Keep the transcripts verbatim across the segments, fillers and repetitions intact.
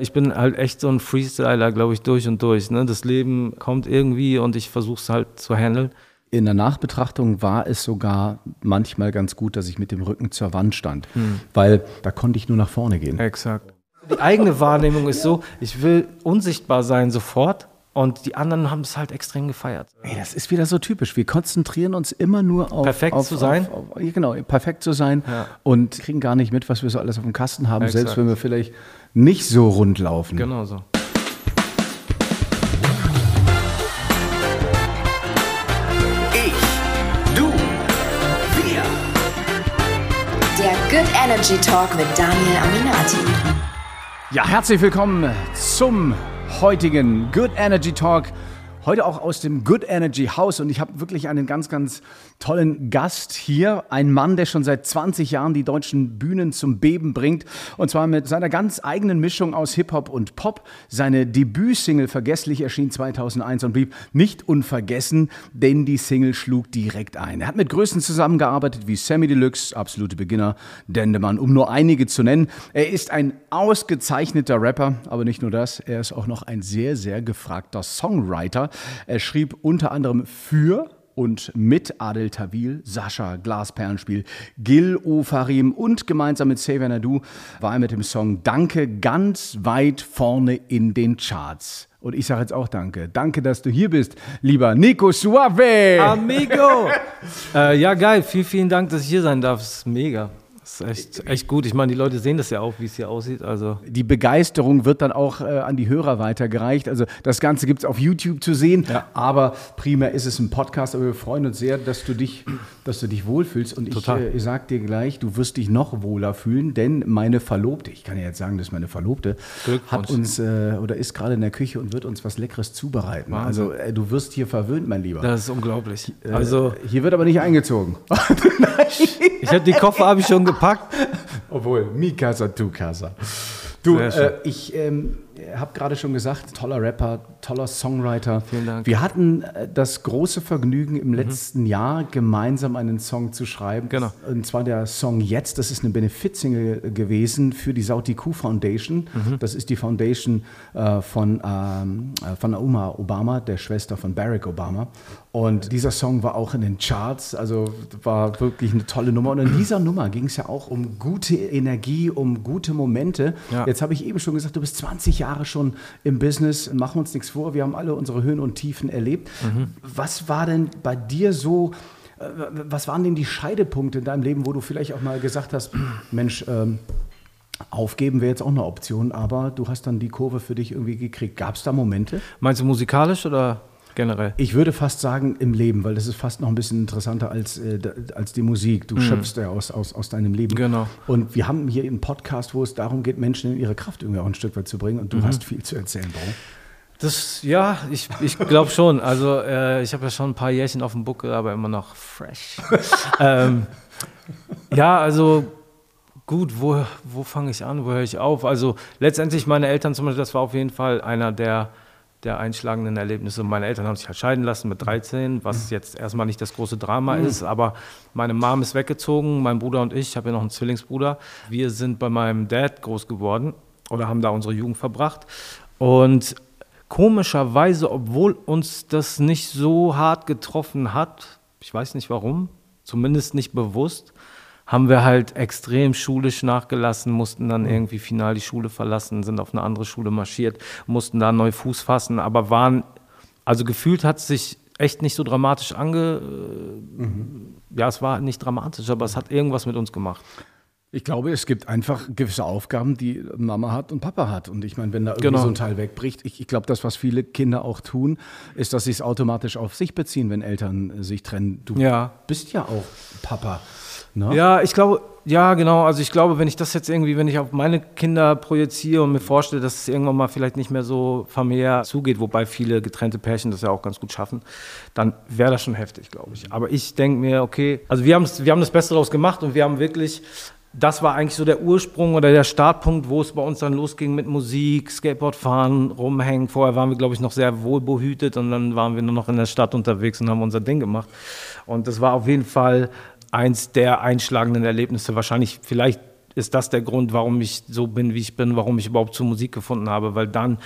Ich bin halt echt so ein Freestyler, glaube ich, durch und durch. Ne? Das Leben kommt irgendwie und ich versuche es halt zu handeln. In der Nachbetrachtung war es sogar manchmal ganz gut, dass ich mit dem Rücken zur Wand stand, hm. weil da konnte ich nur nach vorne gehen. Exakt. Die eigene Wahrnehmung ist so, ich will unsichtbar sein sofort. Und die anderen haben es halt extrem gefeiert. Ey, das ist wieder so typisch. Wir konzentrieren uns immer nur auf... Perfekt auf, zu sein. Auf, auf, genau, perfekt zu sein. Ja. Und kriegen gar nicht mit, was wir so alles auf dem Kasten haben. Exakt. Selbst wenn wir vielleicht nicht so rund laufen. Genau so. Ich, du, wir. Der Good Energy Talk mit Daniel Aminati. Ja, herzlich willkommen zum... heutigen Good Energy Talk, heute auch aus dem Good Energy House, und ich habe wirklich einen ganz, ganz tollen Gast hier, ein Mann, der schon seit zwanzig Jahren die deutschen Bühnen zum Beben bringt, und zwar mit seiner ganz eigenen Mischung aus Hip-Hop und Pop. Seine Debütsingle Vergesslich erschien zweitausendeins und blieb nicht unvergessen, denn die Single schlug direkt ein. Er hat mit Größen zusammengearbeitet wie Samy Deluxe, Absolute Beginner, Dendemann, um nur einige zu nennen. Er ist ein ausgezeichneter Rapper, aber nicht nur das, er ist auch noch ein sehr, sehr gefragter Songwriter. Er schrieb unter anderem für... und mit Adel Tawil, Sascha, Glasperlenspiel, Gil Ofarim und gemeinsam mit Xavier Nadu war er mit dem Song Danke ganz weit vorne in den Charts. Und ich sage jetzt auch Danke. Danke, dass du hier bist, lieber Nico Suave. Amigo. äh, ja, geil. Vielen, vielen Dank, dass ich hier sein darf. Das ist mega. Das ist echt, echt gut. Ich meine, die Leute sehen das ja auch, wie es hier aussieht. Also. Die Begeisterung wird dann auch äh, an die Hörer weitergereicht. Also das Ganze gibt es auf YouTube zu sehen, ja. Aber primär ist es ein Podcast. Aber wir freuen uns sehr, dass du dich, dass du dich wohlfühlst. Und ich, äh, ich sag dir gleich, du wirst dich noch wohler fühlen, denn meine Verlobte, ich kann ja jetzt sagen, dass meine Verlobte hat uns äh, oder ist gerade in der Küche und wird uns was Leckeres zubereiten. Wahnsinn. Also äh, du wirst hier verwöhnt, mein Lieber. Das ist unglaublich. Äh, also hier wird aber nicht eingezogen. Ich habe die Koffer habe ich schon gepackt. Packt. Obwohl, mi casa, tu casa. Du, äh, ich ähm, habe gerade schon gesagt, toller Rapper, toller Songwriter. Vielen Dank. Wir hatten äh, das große Vergnügen, im mhm. letzten Jahr gemeinsam einen Song zu schreiben. Genau. Und zwar der Song Jetzt. Das ist eine Benefizsingle gewesen für die Saudi Q Foundation. Mhm. Das ist die Foundation äh, von, ähm, von Auma Obama, der Schwester von Barack Obama. Und dieser Song war auch in den Charts, also war wirklich eine tolle Nummer. Und in dieser Nummer ging es ja auch um gute Energie, um gute Momente. Ja. Jetzt habe ich eben schon gesagt, du bist zwanzig Jahre schon im Business, machen wir uns nichts vor, wir haben alle unsere Höhen und Tiefen erlebt. Mhm. Was war denn bei dir so, was waren denn die Scheidepunkte in deinem Leben, wo du vielleicht auch mal gesagt hast, Mensch, ähm, aufgeben wäre jetzt auch eine Option, aber du hast dann die Kurve für dich irgendwie gekriegt. Gab es da Momente? Meinst du musikalisch oder... generell. Ich würde fast sagen, im Leben, weil das ist fast noch ein bisschen interessanter als, äh, als die Musik. Du mm. schöpfst ja aus, aus, aus deinem Leben. Genau. Und wir haben hier einen Podcast, wo es darum geht, Menschen in ihre Kraft irgendwie auch ein Stück weit zu bringen. Und du mhm. hast viel zu erzählen, Bro. Das, ja, ich, ich glaube schon. Also äh, ich habe ja schon ein paar Jährchen auf dem Buckel, aber immer noch fresh. ähm, ja, also... Gut, wo, wo fange ich an, wo höre ich auf? Also letztendlich meine Eltern zum Beispiel, das war auf jeden Fall einer der... der einschlagenden Erlebnisse. Meine Eltern haben sich halt scheiden lassen mit dreizehn, was jetzt erstmal nicht das große Drama mhm. ist, aber meine Mom ist weggezogen, mein Bruder und ich, ich habe ja noch einen Zwillingsbruder, wir sind bei meinem Dad groß geworden oder haben da unsere Jugend verbracht, und komischerweise, obwohl uns das nicht so hart getroffen hat, ich weiß nicht warum, zumindest nicht bewusst, haben wir halt extrem schulisch nachgelassen, mussten dann irgendwie final die Schule verlassen, sind auf eine andere Schule marschiert, mussten da neu Fuß fassen, aber waren, also gefühlt hat es sich echt nicht so dramatisch ange... Mhm. Ja, es war nicht dramatisch, aber es hat irgendwas mit uns gemacht. Ich glaube, es gibt einfach gewisse Aufgaben, die Mama hat und Papa hat. Und ich meine, wenn da irgendwie genau. so ein Teil wegbricht, ich, ich glaube, das, was viele Kinder auch tun, ist, dass sie es automatisch auf sich beziehen, wenn Eltern sich trennen. Du ja. bist ja auch Papa. No? Ja, ich glaube, ja genau, also ich glaube, wenn ich das jetzt irgendwie, wenn ich auf meine Kinder projiziere und mir vorstelle, dass es irgendwann mal vielleicht nicht mehr so familiär zugeht, wobei viele getrennte Pärchen das ja auch ganz gut schaffen, dann wäre das schon heftig, glaube ich. Aber ich denke mir, okay, also wir, wir haben das Beste daraus gemacht, und wir haben wirklich, das war eigentlich so der Ursprung oder der Startpunkt, wo es bei uns dann losging mit Musik, Skateboardfahren, rumhängen. Vorher waren wir, glaube ich, noch sehr wohlbehütet, und dann waren wir nur noch in der Stadt unterwegs und haben unser Ding gemacht. Und das war auf jeden Fall... eins der einschlagenden Erlebnisse, wahrscheinlich, vielleicht ist das der Grund, warum ich so bin, wie ich bin, warum ich überhaupt zur Musik gefunden habe, weil dann,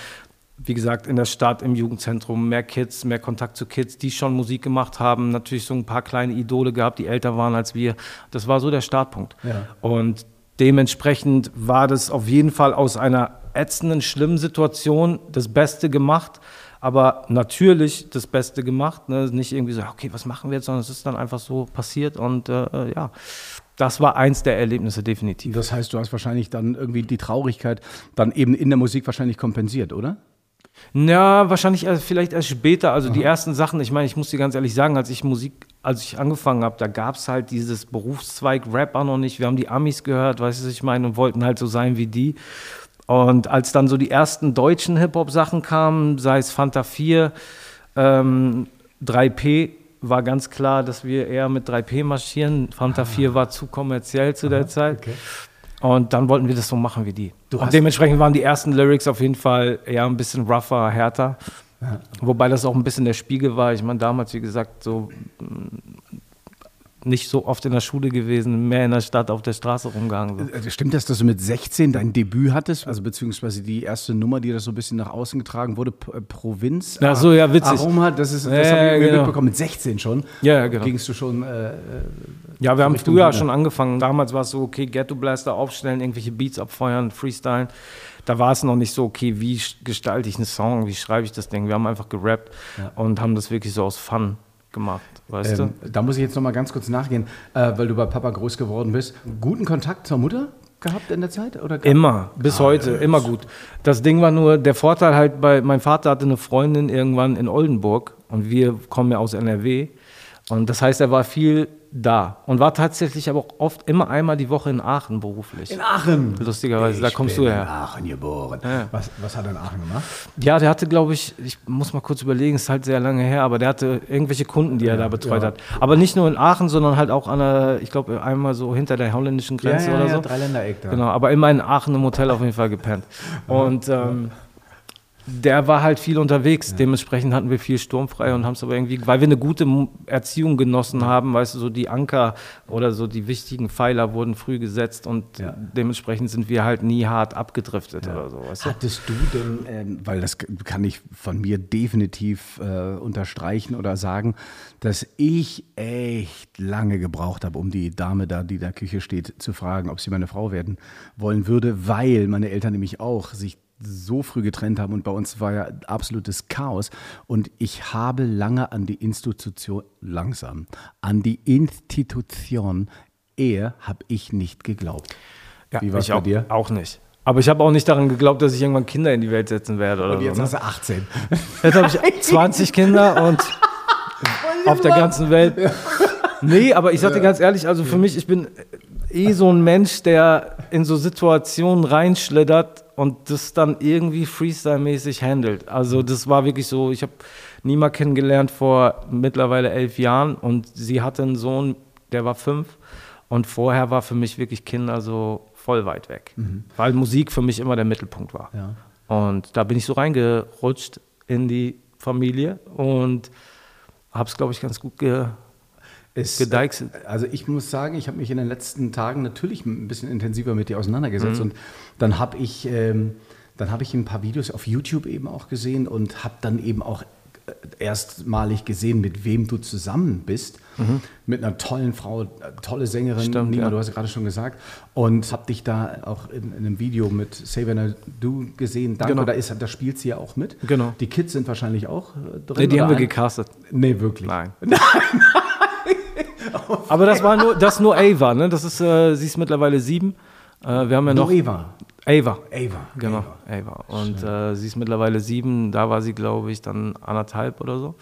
wie gesagt, in der Stadt, im Jugendzentrum, mehr Kids, mehr Kontakt zu Kids, die schon Musik gemacht haben, natürlich so ein paar kleine Idole gehabt, die älter waren als wir, das war so der Startpunkt. Ja. Und dementsprechend war das auf jeden Fall aus einer ätzenden, schlimmen Situation das Beste gemacht, aber natürlich das Beste gemacht, ne? Nicht irgendwie so, okay, was machen wir jetzt, sondern es ist dann einfach so passiert und äh, ja, das war eins der Erlebnisse, definitiv. Das heißt, du hast wahrscheinlich dann irgendwie die Traurigkeit dann eben in der Musik wahrscheinlich kompensiert, oder? Ja, wahrscheinlich erst, vielleicht erst später, also die ersten Sachen, ich meine, ich muss dir ganz ehrlich sagen, als ich Musik, als ich angefangen habe, da gab es halt dieses Berufszweig Rap auch noch nicht, wir haben die Amis gehört, weißt du, was ich meine, und wollten halt so sein wie die. Und als dann so die ersten deutschen Hip-Hop-Sachen kamen, sei es Fanta vier, ähm, drei P, war ganz klar, dass wir eher mit drei P marschieren, Fanta vier war zu kommerziell zu der Aha, Zeit. Okay. Und dann wollten wir das so machen wie die. Du und dementsprechend waren die ersten Lyrics auf jeden Fall eher ein bisschen rougher, härter. Ja. Wobei das auch ein bisschen der Spiegel war. Ich meine, damals, wie gesagt, so nicht so oft in der Schule gewesen, mehr in der Stadt, auf der Straße rumgehangen. So. Stimmt das, dass du mit sechzehn dein Debüt hattest? Also beziehungsweise die erste Nummer, die da so ein bisschen nach außen getragen wurde, P- Provinz? Ach so, ja, witzig. Auma, das ist, das ja, habe ich genau. mitbekommen, mit sechzehn schon. Ja, ja, genau. Gingst du schon... Äh, Ja, wir haben früher schon angefangen. Damals war es so, okay, Ghetto-Blaster aufstellen, irgendwelche Beats abfeuern, freestylen. Da war es noch nicht so, okay, wie gestalte ich einen Song, wie schreibe ich das Ding? Wir haben einfach gerappt ja. und haben das wirklich so aus Fun gemacht, weißt ähm, du? Da muss ich jetzt noch mal ganz kurz nachgehen, äh, weil du bei Papa groß geworden bist. Guten Kontakt zur Mutter gehabt in der Zeit? Oder immer, bis ah, heute, äh, immer gut. Das Ding war nur, der Vorteil halt, bei mein Vater hatte eine Freundin irgendwann in Oldenburg und wir kommen ja aus N R W und das heißt, er war viel... da. Und war tatsächlich aber auch oft immer einmal die Woche in Aachen beruflich. In Aachen? Lustigerweise, ich da kommst du her. Ich bin in Aachen geboren. Ja. Was, was hat er in Aachen gemacht? Ja, der hatte, glaube ich, ich muss mal kurz überlegen, ist halt sehr lange her, aber der hatte irgendwelche Kunden, die er ja, da betreut ja. hat. Aber nicht nur in Aachen, sondern halt auch an der, ich glaube, einmal so hinter der holländischen Grenze ja, ja, oder ja, so. Dreiländereck da. Genau, aber immer in Aachen im Hotel auf jeden Fall gepennt. Und ähm, der war halt viel unterwegs, ja. dementsprechend hatten wir viel sturmfrei und haben es aber irgendwie, weil wir eine gute Erziehung genossen ja. haben, weißt du, so die Anker oder so die wichtigen Pfeiler wurden früh gesetzt und ja. dementsprechend sind wir halt nie hart abgedriftet ja. oder so. Weißt du? Hattest du denn, ähm, weil das kann ich von mir definitiv äh, unterstreichen oder sagen, dass ich echt lange gebraucht habe, um die Dame da, die in der Küche steht, zu fragen, ob sie meine Frau werden wollen würde, weil meine Eltern nämlich auch sich so früh getrennt haben und bei uns war ja absolutes Chaos und ich habe lange an die Institution, langsam, an die Institution Ehe habe ich nicht geglaubt. Ja, wie war es bei dir? Auch nicht. Aber ich habe auch nicht daran geglaubt, dass ich irgendwann Kinder in die Welt setzen werde. Oder und jetzt so, hast du achtzehn. Jetzt habe ich zwanzig Kinder und auf der ganzen Welt. Ja. Nee, aber ich sag dir ganz ehrlich, also für mich, ich bin eh so ein Mensch, der in so Situationen reinschlittert und das dann irgendwie Freestyle-mäßig handelt. Also das war wirklich so, ich habe Nina kennengelernt vor mittlerweile elf Jahren und sie hatte einen Sohn, der war fünf und vorher war für mich wirklich Kinder so voll weit weg, mhm. weil Musik für mich immer der Mittelpunkt war. Ja. Und da bin ich so reingerutscht in die Familie und habe es, glaube ich, ganz gut ge Ist, also ich muss sagen, ich habe mich in den letzten Tagen natürlich ein bisschen intensiver mit dir auseinandergesetzt mhm. und dann habe ich, ähm, dann habe ich ein paar Videos auf YouTube eben auch gesehen und habe dann eben auch erstmalig gesehen, mit wem du zusammen bist, mhm. mit einer tollen Frau, tolle Sängerin, Stimmt, Nina, ja. du hast es gerade schon gesagt und habe dich da auch in, in einem Video mit Xavier Nadu gesehen, danke, genau. da, ist, da spielt sie ja auch mit, genau. die Kids sind wahrscheinlich auch drin. Nee, die haben ein? wir gecastet. Nee, wirklich? Nein. Nein, nein. Aber das war nur, das nur Ava, ne? Das ist, äh, sie ist mittlerweile sieben. Äh, wir haben ja noch Ava. Ava. Ava. Genau. Ava. Und äh, sie ist mittlerweile sieben. Da war sie, glaube ich, dann anderthalb oder so.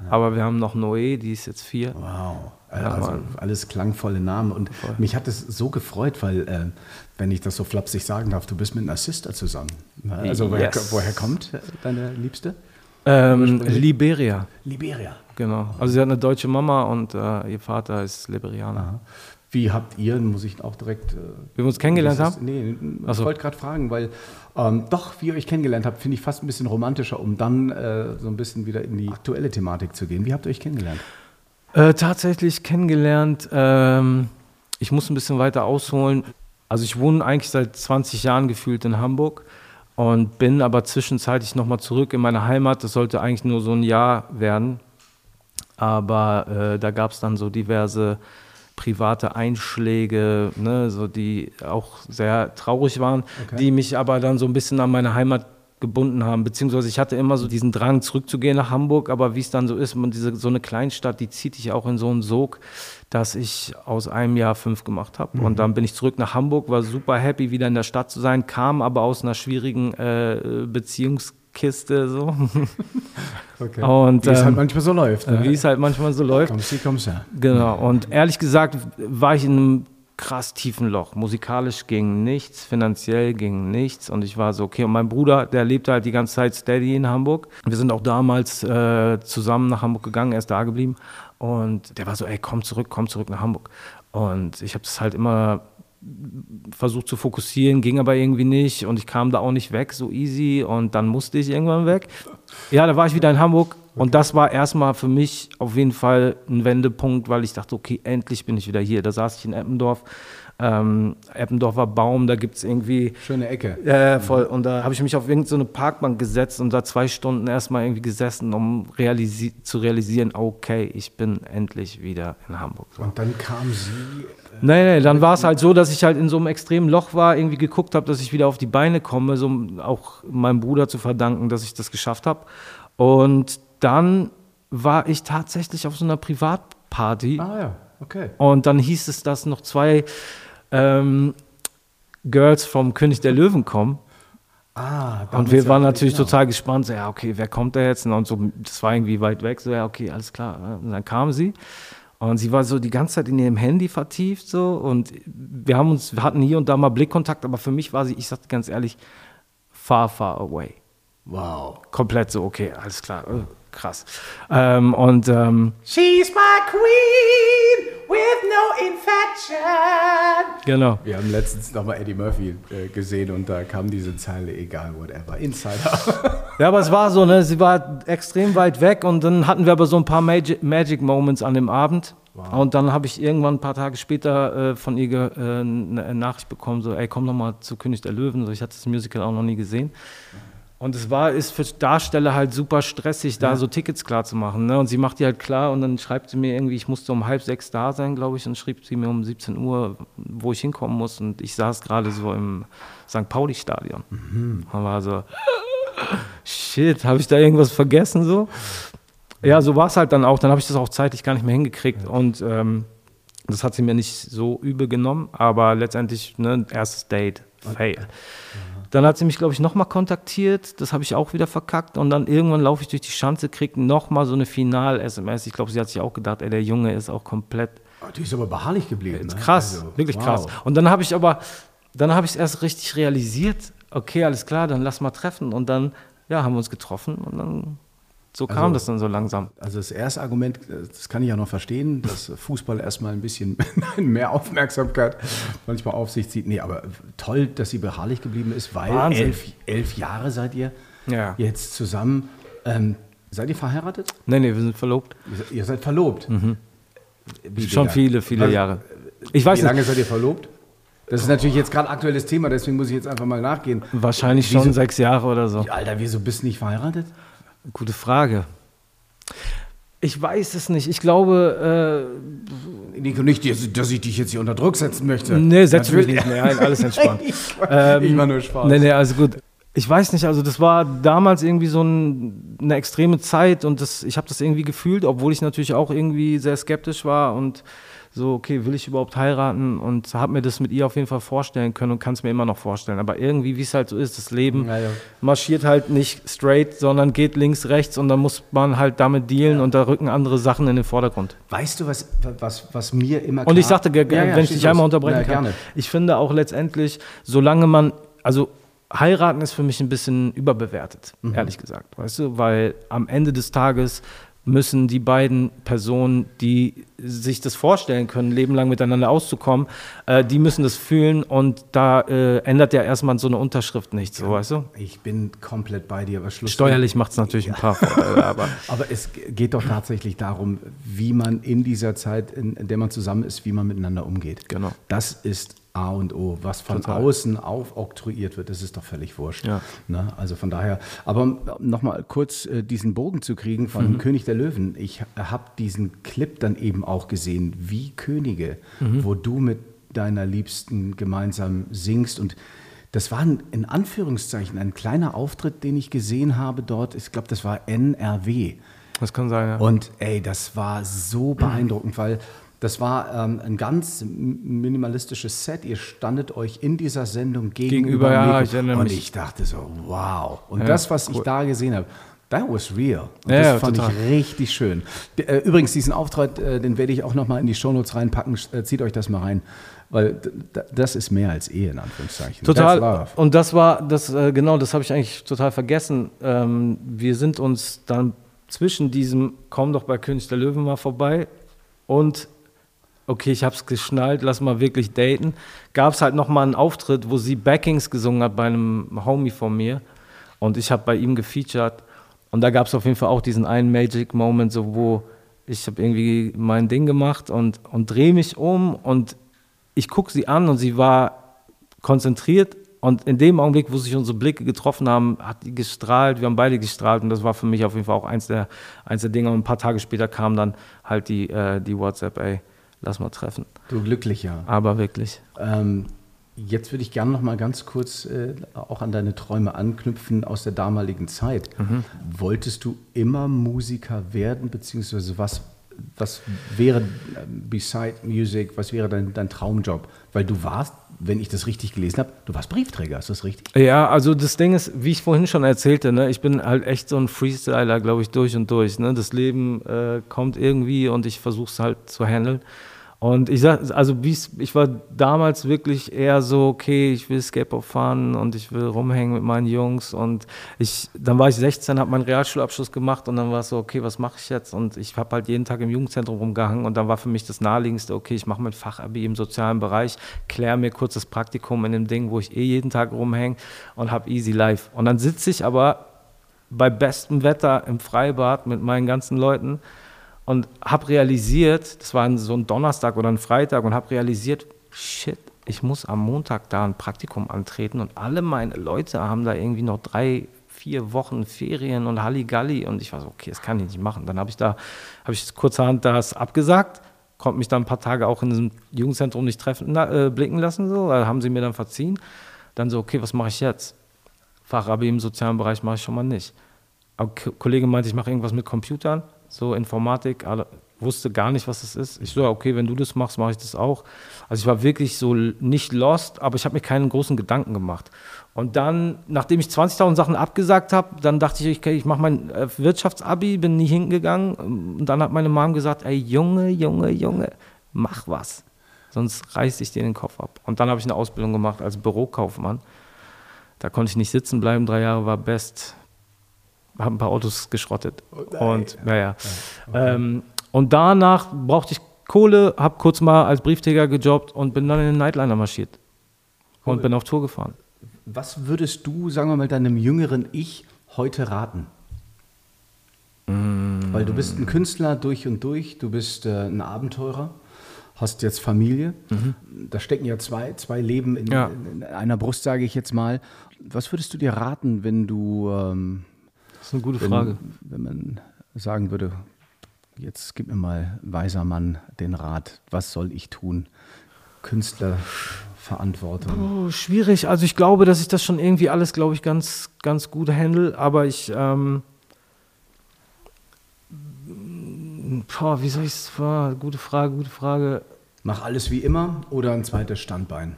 Ja. Aber wir haben noch Noe, die ist jetzt vier. Wow. Also alles klangvolle Namen. Und Voll. mich hat es so gefreut, weil, äh, wenn ich das so flapsig sagen darf, du bist mit einer Sister zusammen. Also woher, yes. woher kommt deine Liebste? Ähm, Liberia. Liberia. Genau. Also sie hat eine deutsche Mama und äh, ihr Vater ist Liberianer. Aha. Wie habt ihr, muss ich auch direkt... Äh, Wie wir uns kennengelernt haben? Nee, ich so. wollte gerade fragen, weil ähm, doch, wie ihr euch kennengelernt habt, finde ich fast ein bisschen romantischer, um dann äh, so ein bisschen wieder in die aktuelle Thematik zu gehen. Wie habt ihr euch kennengelernt? Äh, tatsächlich kennengelernt, ähm, ich muss ein bisschen weiter ausholen. Also ich wohne eigentlich seit zwanzig Jahren gefühlt in Hamburg und bin aber zwischenzeitlich nochmal zurück in meine Heimat. Das sollte eigentlich nur so ein Jahr werden. Aber äh, da gab es dann so diverse private Einschläge, ne, so, die auch sehr traurig waren, okay, die mich aber dann so ein bisschen an meine Heimat gebunden haben. Beziehungsweise ich hatte immer so diesen Drang, zurückzugehen nach Hamburg, aber wie es dann so ist, man diese, so eine Kleinstadt, die zieht dich auch in so einen Sog, dass ich aus einem Jahr fünf gemacht habe. Mhm. Und dann bin ich zurück nach Hamburg, war super happy, wieder in der Stadt zu sein, kam aber aus einer schwierigen äh, Beziehungskiste. So. Okay. Und, wie ähm, es halt manchmal so läuft. Ne? Wie es halt manchmal so läuft. Kommst du, kommst ja. Genau. Und ehrlich gesagt war ich in einem krass tiefen Loch. Musikalisch ging nichts, finanziell ging nichts und ich war so, okay, und mein Bruder, der lebte halt die ganze Zeit steady in Hamburg. Wir sind auch damals äh, zusammen nach Hamburg gegangen, er ist da geblieben und der war so, ey, komm zurück, komm zurück nach Hamburg. Und ich habe das halt immer versucht zu fokussieren, ging aber irgendwie nicht und ich kam da auch nicht weg, so easy, und dann musste ich irgendwann weg. Ja, da war ich wieder in Hamburg. Okay. Und das war erstmal für mich auf jeden Fall ein Wendepunkt, weil ich dachte, okay, endlich bin ich wieder hier. Da saß ich in Eppendorf. Ähm, Eppendorfer Baum, da gibt es irgendwie... Schöne Ecke. Äh, voll. Und da habe ich mich auf irgendeine Parkbank gesetzt und da zwei Stunden erstmal irgendwie gesessen, um realisi- zu realisieren, okay, ich bin endlich wieder in Hamburg. So. Und dann kam sie... Nee, nee, dann war es halt so, dass ich halt in so einem extremen Loch war, irgendwie geguckt habe, dass ich wieder auf die Beine komme, so auch meinem Bruder zu verdanken, dass ich das geschafft habe. Und dann war ich tatsächlich auf so einer Privatparty. Ah ja, okay. Und dann hieß es, dass noch zwei ähm, Girls vom König der Löwen kommen. Ah, und wir waren natürlich genau. total gespannt, so, ja, okay, wer kommt da jetzt? Und so, das war irgendwie weit weg, so, ja, okay, alles klar. Und dann kam sie. Und sie war so die ganze Zeit in ihrem Handy vertieft so und wir haben uns, wir hatten hier und da mal Blickkontakt, aber für mich war sie, ich sagte ganz ehrlich, far, far away. Wow. Komplett so, okay, alles klar, krass. Ähm, und ähm, she's my queen with no infection. Genau. Wir haben letztens nochmal Eddie Murphy äh, gesehen und da kam diese Zeile, egal, whatever, Insider. Ja, aber es war so, ne, sie war extrem weit weg und dann hatten wir aber so ein paar Magic, Magic Moments an dem Abend. Wow. Und dann habe ich irgendwann ein paar Tage später äh, von ihr ge- äh, eine Nachricht bekommen, so, ey, komm doch mal zu König der Löwen. So, ich hatte das Musical auch noch nie gesehen. Und es war, ist für Darsteller halt super stressig, da ja. so Tickets klar zu machen. Ne? Und sie macht die halt klar und dann schreibt sie mir irgendwie, ich musste um halb sechs da sein, glaube ich, und schrieb sie mir um siebzehn Uhr, wo ich hinkommen muss. Und ich saß gerade so im Sankt Pauli-Stadion. Mhm. Und war so, shit, habe ich da irgendwas vergessen? So? Ja, so war es halt dann auch. Dann habe ich das auch zeitlich gar nicht mehr hingekriegt. Ja. Und ähm, das hat sie mir nicht so übel genommen, aber letztendlich, ne, erstes Date, fail. Okay. Dann hat sie mich, glaube ich, nochmal kontaktiert. Das habe ich auch wieder verkackt. Und dann irgendwann laufe ich durch die Schanze, kriege nochmal so eine Final-S M S. Ich glaube, sie hat sich auch gedacht, ey, der Junge ist auch komplett... Oh, die ist aber beharrlich geblieben. Ne? Krass, also, wirklich wow. krass. Und dann habe ich aber, dann habe ich es erst richtig realisiert. Okay, alles klar, dann lass mal treffen. Und dann, ja, haben wir uns getroffen und dann... So kam also, das dann so langsam. Also das erste Argument, das kann ich ja noch verstehen, dass Fußball erstmal ein bisschen mehr Aufmerksamkeit manchmal auf sich zieht. Nee, aber toll, dass sie beharrlich geblieben ist, weil elf, elf Jahre seid ihr ja. jetzt zusammen. Ähm, seid ihr verheiratet? Nein, nee, wir sind verlobt. Ihr, ihr seid verlobt? Mhm. Schon lang? viele, viele also, Jahre. Ich weiß Wie lange nicht. seid ihr verlobt? Das ist natürlich jetzt gerade ein aktuelles Thema, deswegen muss ich jetzt einfach mal nachgehen. Wahrscheinlich wieso, schon sechs Jahre oder so. Alter, wieso bist du nicht verheiratet? Gute Frage. Ich weiß es nicht. Ich glaube... Äh, Nico, nicht, dass ich dich jetzt hier unter Druck setzen möchte. Nee, setz mich nicht mehr ein. Alles entspannt. ähm, ich war nur Spaß. Nee, nee, also gut. Ich weiß nicht, also das war damals irgendwie so ein, eine extreme Zeit und das, ich habe das irgendwie gefühlt, obwohl ich natürlich auch irgendwie sehr skeptisch war und so, okay, will ich überhaupt heiraten? Und habe mir das mit ihr auf jeden Fall vorstellen können und kann es mir immer noch vorstellen. Aber irgendwie, wie es halt so ist, das Leben ja, ja. marschiert halt nicht straight, sondern geht links, rechts und dann muss man halt damit dealen ja. und da rücken andere Sachen in den Vordergrund. Weißt du, was, was, was mir immer klar... Und ich sagte, ja, ja, wenn ich dich einmal unterbrechen ja, kann, gerne. Ich finde auch letztendlich, solange man, also heiraten ist für mich ein bisschen überbewertet, mhm. ehrlich gesagt, weißt du, weil am Ende des Tages müssen die beiden Personen, die sich das vorstellen können, Leben lang miteinander auszukommen, äh, die müssen das fühlen und da äh, ändert ja erstmal so eine Unterschrift nichts, ja, so, weißt du? Ich bin komplett bei dir, aber Schluss. Steuerlich macht es natürlich ja. ein paar Vorteile, aber... aber es geht doch tatsächlich darum, wie man in dieser Zeit, in der man zusammen ist, wie man miteinander umgeht. Genau. Das ist A und O, was von Total. außen aufoktroyiert wird, das ist doch völlig wurscht. Ja. Ne? Also von daher, aber nochmal kurz äh, diesen Bogen zu kriegen von mhm. König der Löwen. Ich habe diesen Clip dann eben auch gesehen, wie Könige, mhm. wo du mit deiner Liebsten gemeinsam singst. Und das war ein, in Anführungszeichen ein kleiner Auftritt, den ich gesehen habe dort. Ich glaube, das war N R W. Das kann sein, ja. Und ey, das war so beeindruckend, mhm. weil... Das war ähm, ein ganz minimalistisches Set. Ihr standet euch in dieser Sendung gegenüber. gegenüber ja, ich erinnere mich. Und ich dachte so, wow. Und ja, das, was cool. ich da gesehen habe, that was real. Und ja, das ja, fand total. ich richtig schön. D- äh, übrigens, diesen Auftritt, äh, den werde ich auch nochmal in die Shownotes reinpacken. Äh, zieht euch das mal rein. Weil d- d- das ist mehr als Ehe, in Anführungszeichen. Total. Und das war, das äh, genau, das habe ich eigentlich total vergessen. Ähm, wir sind uns dann zwischen diesem, komm doch bei König der Löwen mal vorbei und okay, ich hab's geschnallt, lass mal wirklich daten. Gab's halt nochmal einen Auftritt, wo sie Backings gesungen hat bei einem Homie von mir und ich habe bei ihm gefeatured und da gab's auf jeden Fall auch diesen einen Magic Moment, so wo ich habe irgendwie mein Ding gemacht und, und drehe mich um und ich gucke sie an und sie war konzentriert und in dem Augenblick, wo sich unsere Blicke getroffen haben, hat die gestrahlt, wir haben beide gestrahlt und das war für mich auf jeden Fall auch eins der, eins der Dinge und ein paar Tage später kam dann halt die, äh, die WhatsApp, ey, lass mal treffen. Du Glücklicher. Aber wirklich. Ähm, jetzt würde ich gerne noch mal ganz kurz äh, auch an deine Träume anknüpfen aus der damaligen Zeit. Mhm. Wolltest du immer Musiker werden, beziehungsweise was, was wäre, beside Music, was wäre dein, dein Traumjob? Weil du warst, wenn ich das richtig gelesen habe, du warst Briefträger, ist das richtig? Ja, also das Ding ist, wie ich vorhin schon erzählte, ne, ich bin halt echt so ein Freestyler, glaube ich, durch und durch. Ne? Das Leben äh, kommt irgendwie und ich versuche es halt zu handeln. Und ich sag, also ich war damals wirklich eher so, okay, ich will Skateboard fahren und ich will rumhängen mit meinen Jungs und ich, dann war ich sechzehn, habe meinen Realschulabschluss gemacht und dann war es so, okay, was mache ich jetzt? Und ich habe halt jeden Tag im Jugendzentrum rumgehangen und dann war für mich das Naheliegendste, okay, ich mache mein Fachabi im sozialen Bereich, kläre mir kurz das Praktikum in dem Ding, wo ich eh jeden Tag rumhänge und habe easy life. Und dann sitze ich aber bei bestem Wetter im Freibad mit meinen ganzen Leuten und habe realisiert, das war so ein Donnerstag oder ein Freitag, und habe realisiert, shit, ich muss am Montag da ein Praktikum antreten und alle meine Leute haben da irgendwie noch drei, vier Wochen Ferien und Halligalli und ich war so, okay, das kann ich nicht machen. Dann habe ich da, habe ich kurzerhand das abgesagt, konnte mich dann ein paar Tage auch in diesem Jugendzentrum nicht treffen, äh, blicken lassen, so, da haben sie mir dann verziehen. Dann so, okay, was mache ich jetzt? Fachabi im sozialen Bereich mache ich schon mal nicht. Aber K- Kollege meinte, ich mache irgendwas mit Computern, so Informatik, wusste gar nicht, was das ist. Ich so, okay, wenn du das machst, mache ich das auch. Also ich war wirklich so nicht lost, aber ich habe mir keinen großen Gedanken gemacht. Und dann, nachdem ich zwanzigtausend Sachen abgesagt habe, dann dachte ich, okay, ich mache mein Wirtschaftsabi, bin nie hingegangen. Und dann hat meine Mom gesagt, ey, Junge, Junge, Junge, mach was. Sonst reiß ich dir den Kopf ab. Und dann habe ich eine Ausbildung gemacht als Bürokaufmann. Da konnte ich nicht sitzen bleiben, drei Jahre war best... habe ein paar Autos geschrottet. Oh und, ja, ja. Okay. Ähm, und danach brauchte ich Kohle, habe kurz mal als Briefträger gejobbt und bin dann in den Nightliner marschiert. Cool. Und bin auf Tour gefahren. Was würdest du, sagen wir mal, deinem jüngeren Ich heute raten? Mm. Weil du bist ein Künstler durch und durch, du bist äh, ein Abenteurer, hast jetzt Familie. Mhm. Da stecken ja zwei, zwei Leben in, ja. in einer Brust, sage ich jetzt mal. Was würdest du dir raten, wenn du... Ähm, Das ist eine gute Frage. Wenn, wenn man sagen würde, jetzt gib mir mal, weiser Mann, den Rat, was soll ich tun? Künstlerverantwortung. Oh, schwierig. Also ich glaube, dass ich das schon irgendwie alles, glaube ich, ganz, ganz gut handle. Aber ich, ähm, boah, wie soll ich es, gute Frage, gute Frage. Mach alles wie immer oder ein zweites Standbein?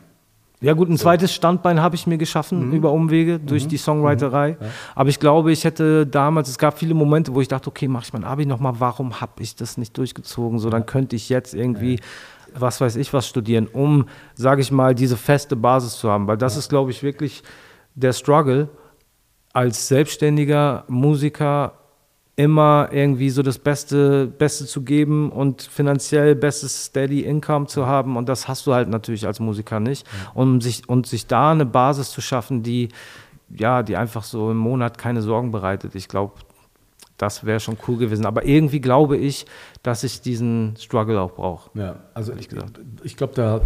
Ja gut, ein zweites Standbein habe ich mir geschaffen, mhm. über Umwege, durch mhm. die Songwriterei. Mhm. Ja. Aber ich glaube, ich hätte damals, es gab viele Momente, wo ich dachte, okay, mache ich mein Abi nochmal, warum habe ich das nicht durchgezogen? So, dann könnte ich jetzt irgendwie, ja. was weiß ich was studieren, um, sage ich mal, diese feste Basis zu haben. Weil das ja. ist, glaube ich, wirklich der Struggle, als selbstständiger Musiker immer irgendwie so das Beste, Beste zu geben und finanziell bestes Steady Income zu haben und das hast du halt natürlich als Musiker nicht. Um sich, und sich da eine Basis zu schaffen, die, ja, die einfach so im Monat keine Sorgen bereitet. Ich glaube, Das wäre schon cool gewesen. Aber irgendwie glaube ich, dass ich diesen Struggle auch brauche. Ja, also ich, ich glaube, da äh,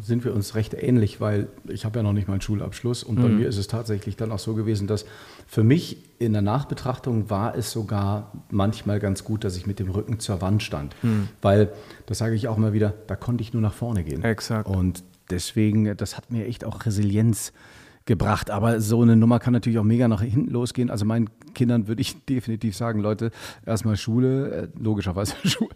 sind wir uns recht ähnlich, weil ich habe ja noch nicht mal einen Schulabschluss. Und mhm. bei mir ist es tatsächlich dann auch so gewesen, dass für mich in der Nachbetrachtung war es sogar manchmal ganz gut, dass ich mit dem Rücken zur Wand stand. Mhm. Weil, das sage ich auch immer wieder, da konnte ich nur nach vorne gehen. Exakt. Und deswegen, das hat mir echt auch Resilienz gebracht. Aber so eine Nummer kann natürlich auch mega nach hinten losgehen. Also meinen Kindern würde ich definitiv sagen, Leute, erstmal Schule, logischerweise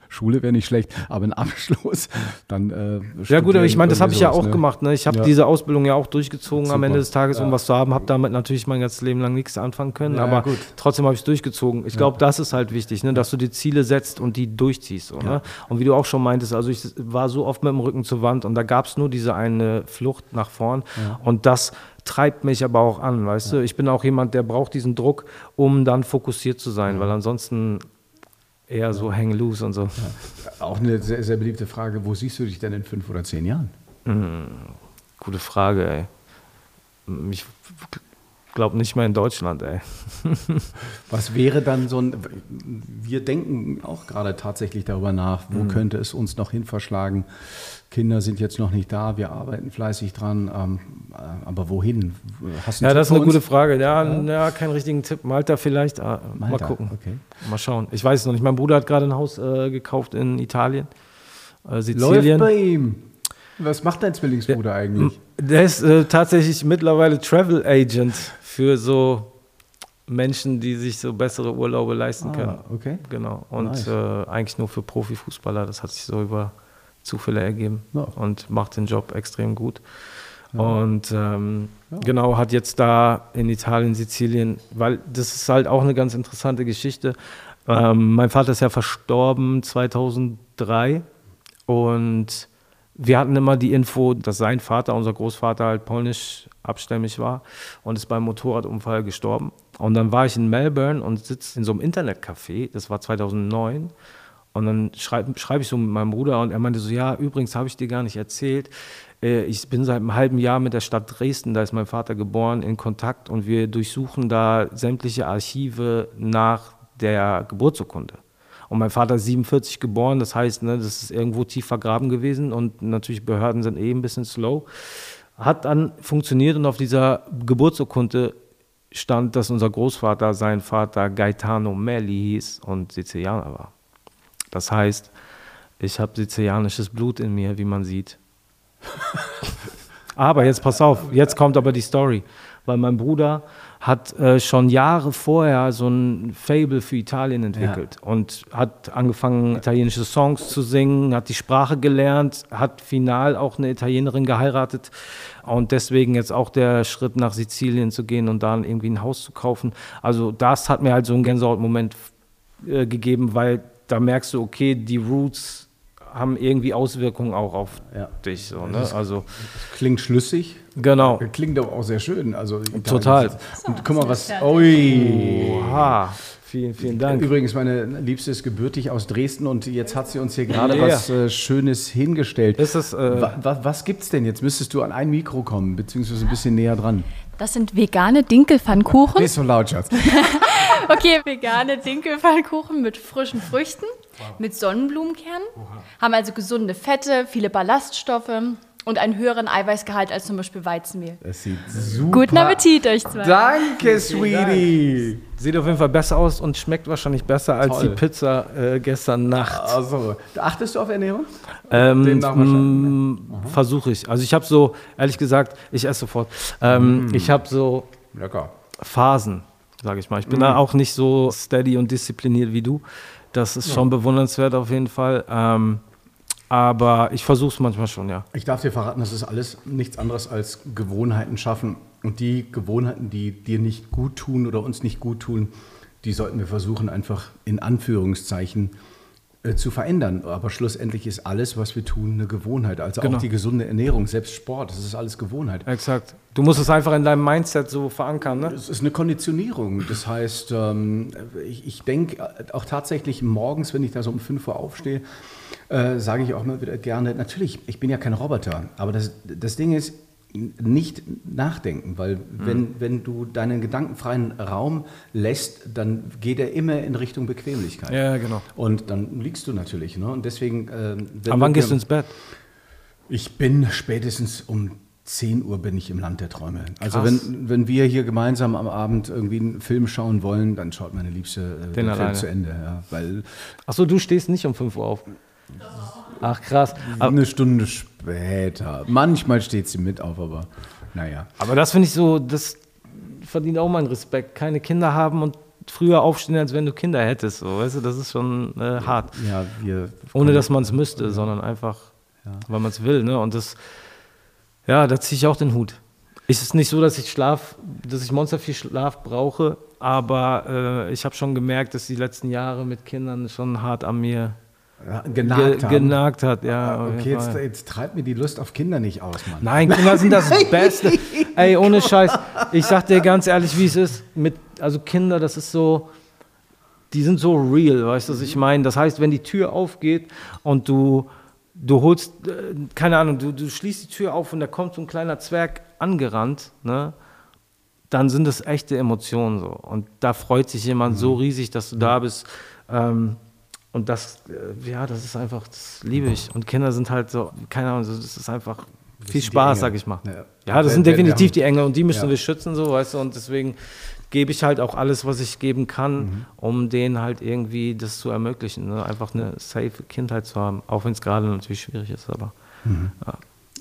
Schule wäre nicht schlecht, aber ein Abschluss, dann äh, ja gut, aber ich meine, das habe ich ja auch ne? gemacht. Ne? Ich habe ja. diese Ausbildung ja auch durchgezogen. Super. Am Ende des Tages, um ja. was zu haben, habe damit natürlich mein ganzes Leben lang nichts anfangen können, ja, aber gut. trotzdem habe ich es durchgezogen. Ich glaube, ja. das ist halt wichtig, ne? dass du die Ziele setzt und die durchziehst. So, ja. ne? Und wie du auch schon meintest, also ich war so oft mit dem Rücken zur Wand und da gab es nur diese eine Flucht nach vorn ja. und das treibt mich aber auch an, weißt ja. du? Ich bin auch jemand, der braucht diesen Druck, um dann fokussiert zu sein, ja. weil ansonsten eher ja. so hang loose und so. Ja. Auch eine sehr, sehr beliebte Frage, wo siehst du dich denn in fünf oder zehn Jahren? Mhm. Gute Frage, ey. Ich glaube nicht mehr in Deutschland, ey. Was wäre dann so ein, wir denken auch gerade tatsächlich darüber nach, wo mhm. könnte es uns noch hin verschlagen? Kinder sind jetzt noch nicht da, wir arbeiten fleißig dran, ähm, aber wohin? Hast du ja, Tipp das ist eine gute Frage. Ja, ja. ja, keinen richtigen Tipp. Malta vielleicht, ah, Malta. Mal gucken. Okay. Mal schauen. Ich weiß es noch nicht. Mein Bruder hat gerade ein Haus äh, gekauft in Italien, äh, Sizilien. Läuft bei ihm. Was macht dein Zwillingsbruder der, eigentlich? Der ist äh, tatsächlich mittlerweile Travel Agent für so Menschen, die sich so bessere Urlaube leisten ah, können. Okay. Genau. Und nice. äh, eigentlich nur für Profifußballer. Das hat sich so über Zufälle ergeben ja. und macht den Job extrem gut. Ja. Und ähm, ja. genau, hat jetzt da in Italien, Sizilien, weil das ist halt auch eine ganz interessante Geschichte. Ähm, mein Vater ist ja verstorben zweitausenddrei und wir hatten immer die Info, dass sein Vater, unser Großvater, halt polnisch abstämmig war und ist beim Motorradunfall gestorben. Und dann war ich in Melbourne und sitze in so einem Internetcafé, das war zweitausendneun. Und dann schreibe schreib ich so mit meinem Bruder und er meinte so, ja, übrigens habe ich dir gar nicht erzählt, ich bin seit einem halben Jahr mit der Stadt Dresden, da ist mein Vater geboren, in Kontakt und wir durchsuchen da sämtliche Archive nach der Geburtsurkunde. Und mein Vater ist siebenundvierzig geboren, das heißt, ne, das ist irgendwo tief vergraben gewesen und natürlich Behörden sind eh ein bisschen slow. Hat dann funktioniert und auf dieser Geburtsurkunde stand, dass unser Großvater, sein Vater Gaetano Melli hieß und Sizilianer war. Das heißt, ich habe sizilianisches Blut in mir, wie man sieht. Aber jetzt pass auf, jetzt kommt aber die Story. Weil mein Bruder hat äh, schon Jahre vorher so ein Fable für Italien entwickelt ja. und hat angefangen, italienische Songs zu singen, hat die Sprache gelernt, hat final auch eine Italienerin geheiratet und deswegen jetzt auch der Schritt nach Sizilien zu gehen und da irgendwie ein Haus zu kaufen. Also das hat mir halt so einen Gänsehautmoment äh, gegeben, weil da merkst du, okay, die Roots haben irgendwie Auswirkungen auch auf ja. dich. So, ne? das, also, das klingt schlüssig. Genau. Klingt aber auch sehr schön. Also total. So, und guck mal, was... Ui. Oha. Vielen, vielen Dank. Übrigens, meine Liebste ist gebürtig aus Dresden und jetzt hat sie uns hier gerade yeah. was äh, Schönes hingestellt. Ist das, äh wa wa was gibt's denn jetzt? Müsstest du an ein Mikro kommen, beziehungsweise ein bisschen näher dran. Das sind vegane Dinkelpfannkuchen. Nicht so laut, Schatz. Okay, vegane Dinkelpfannkuchen mit frischen Früchten, wow. mit Sonnenblumenkernen, Oha. Haben also gesunde Fette, viele Ballaststoffe und einen höheren Eiweißgehalt als zum Beispiel Weizenmehl. Das sieht super. Guten Appetit euch zwei. Danke, Sweetie. Sieht auf jeden Fall besser aus und schmeckt wahrscheinlich besser als Toll. Die Pizza äh, gestern Nacht. Also, achtest du auf Ernährung? Ähm, versuche ich. Also ich habe so, ehrlich gesagt, ich esse sofort. Ähm, mm. Ich habe so Lecker. Phasen, sage ich mal. Ich bin mm. da auch nicht so steady und diszipliniert wie du. Das ist ja. schon bewundernswert auf jeden Fall. Ähm, aber ich versuche es manchmal schon, ja. Ich darf dir verraten, das ist alles nichts anderes als Gewohnheiten schaffen. Und die Gewohnheiten, die dir nicht gut tun oder uns nicht gut tun, die sollten wir versuchen, einfach in Anführungszeichen äh, zu verändern. Aber schlussendlich ist alles, was wir tun, eine Gewohnheit. Also genau. auch die gesunde Ernährung, selbst Sport, das ist alles Gewohnheit. Exakt. Du musst es einfach in deinem Mindset so verankern, ne? Es ist eine Konditionierung. Das heißt, ähm, ich, ich denke auch tatsächlich morgens, wenn ich da so um fünf Uhr aufstehe, äh, sage ich auch mal wieder gerne, natürlich, ich bin ja kein Roboter, aber das, das Ding ist, nicht nachdenken, weil wenn, mhm. wenn du deinen gedankenfreien Raum lässt, dann geht er immer in Richtung Bequemlichkeit. Ja, genau. Und dann liegst du natürlich, ne? Und deswegen... Äh, Aber wann gehst du ins Bett? Ich bin spätestens um zehn Uhr bin ich im Land der Träume. Krass. Also wenn, wenn wir hier gemeinsam am Abend irgendwie einen Film schauen wollen, dann schaut meine Liebste äh, den, den Film zu Ende. Ja, weil Achso, du stehst nicht um fünf Uhr auf? Ach krass. Aber eine Stunde später. Manchmal steht sie mit auf, aber naja. Aber das finde ich so, das verdient auch meinen Respekt. Keine Kinder haben und früher aufstehen, als wenn du Kinder hättest. So, weißt du, das ist schon äh, ja, hart. Ja, wir Ohne, dass man es müsste, ja. sondern einfach, ja. weil man es will. Ne? Und das, ja, da ziehe ich auch den Hut. Es ist nicht so, dass ich Schlaf, dass ich monster viel Schlaf brauche, aber äh, ich habe schon gemerkt, dass die letzten Jahre mit Kindern schon hart an mir Genagt, Ge genagt hat, ja. Okay, jetzt, jetzt treibt mir die Lust auf Kinder nicht aus, Mann. Nein, Kinder sind das Beste. Ey, ohne Scheiß. Ich sag dir ganz ehrlich, wie es ist. Mit, also Kinder, das ist so, die sind so real, weißt du, was ich meine? Das heißt, wenn die Tür aufgeht und du, du holst, keine Ahnung, du, du schließt die Tür auf und da kommt so ein kleiner Zwerg angerannt, ne? Dann sind das echte Emotionen so. Und da freut sich jemand mhm. so riesig, dass du da bist. Ähm, Und das, ja, das ist einfach, das liebe ich. Und Kinder sind halt so, keine Ahnung, das ist einfach das viel Spaß, sag ich mal. Ja, ja das sind definitiv die Engel und die müssen ja. wir schützen, so, weißt du. Und deswegen gebe ich halt auch alles, was ich geben kann, mhm. um denen halt irgendwie das zu ermöglichen. Ne? Einfach eine safe Kindheit zu haben, auch wenn es gerade natürlich schwierig ist, aber mhm. ja.